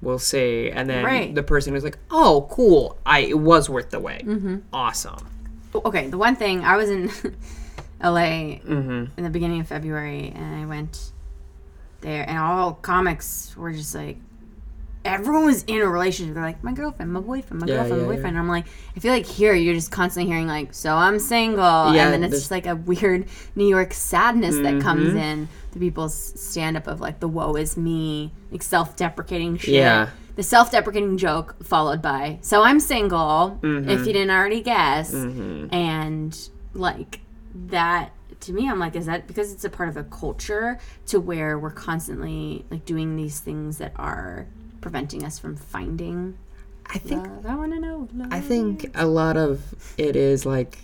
We'll see. And then right. the person was like, oh, cool. I It was worth the wait. Mm-hmm. Awesome. Okay, the one thing, I was in L A mm-hmm. in the beginning of February, and I went there, and all comics were just like, everyone was in a relationship. They're like, my girlfriend, my boyfriend, my yeah, girlfriend, yeah, my boyfriend. Yeah. And I'm like, I feel like here you're just constantly hearing like, so I'm single. Yeah, and then it's just like a weird New York sadness mm-hmm. that comes in to people's stand-up of like the woe is me, like self-deprecating shit. Yeah. The self-deprecating joke followed by, so I'm single, mm-hmm. if you didn't already guess. Mm-hmm. And like that, to me, I'm like, is that because it's a part of a culture to where we're constantly like doing these things that are preventing us from finding I think love. I want to know love. I think a lot of it is like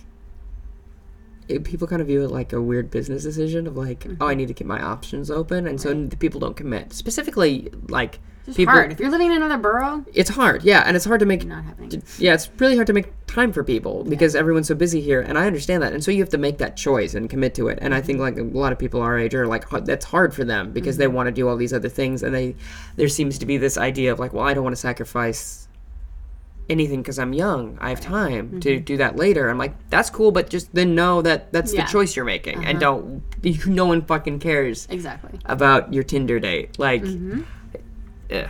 it, people kind of view it like a weird business decision of like mm-hmm. oh, I need to keep my options open, and right. so the people don't commit, specifically like it's people, hard if you're living in another borough, it's hard yeah and it's hard to make not happening yeah it's really hard to make time for people yeah. because everyone's so busy here, and I understand that, and so you have to make that choice and commit to it, and mm-hmm. I think like a lot of people our age are like that's hard for them because mm-hmm. they want to do all these other things, and they there seems to be this idea of like, well, I don't want to sacrifice anything because I'm young, I have time mm-hmm. to do that later. I'm like, that's cool, but just then know that that's yeah. the choice you're making uh-huh. and don't you, no one fucking cares exactly about your Tinder date, like mm-hmm. yeah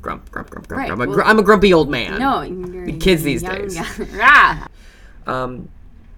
Grump, grump, grump, grump, right. grump. I'm, well, a gr- I'm a grumpy old man. No, you're the kids you're these young, days. Yeah. um,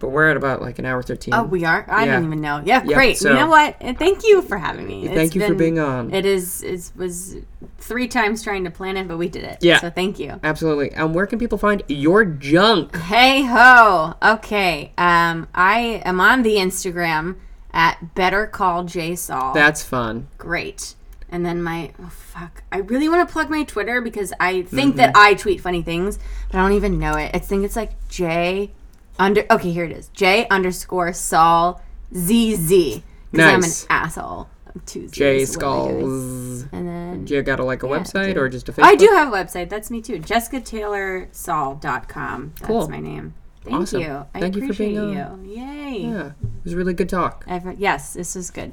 but we're at about like an hour thirteen. Oh, we are. I yeah. didn't even know. Yeah, yep, great. So, you know what? And thank you for having me. Thank it's you been, for being on. It is. It was three times trying to plan it, but we did it. Yeah. So thank you. Absolutely. And um, where can people find your junk? Hey ho. Okay. Um, I am on the Instagram at bettercalljsol. That's fun. Great. And then my, oh, fuck. I really want to plug my Twitter because I think mm-hmm. that I tweet funny things, but I don't even know it. I think it's like J under, okay, here it is. J underscore Saul Z Z. Because nice. I'm an asshole. Tuesdays, J Skulls. And then. Do you got a, like a yeah, website or just a Facebook? I do have a website. That's me too. Jessica Taylor Saul dot com. That's cool. my name. Thank awesome. you. I Thank appreciate you. For being on. you. Yay. Yeah. It was a really good talk. I've, yes, this was good.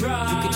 You can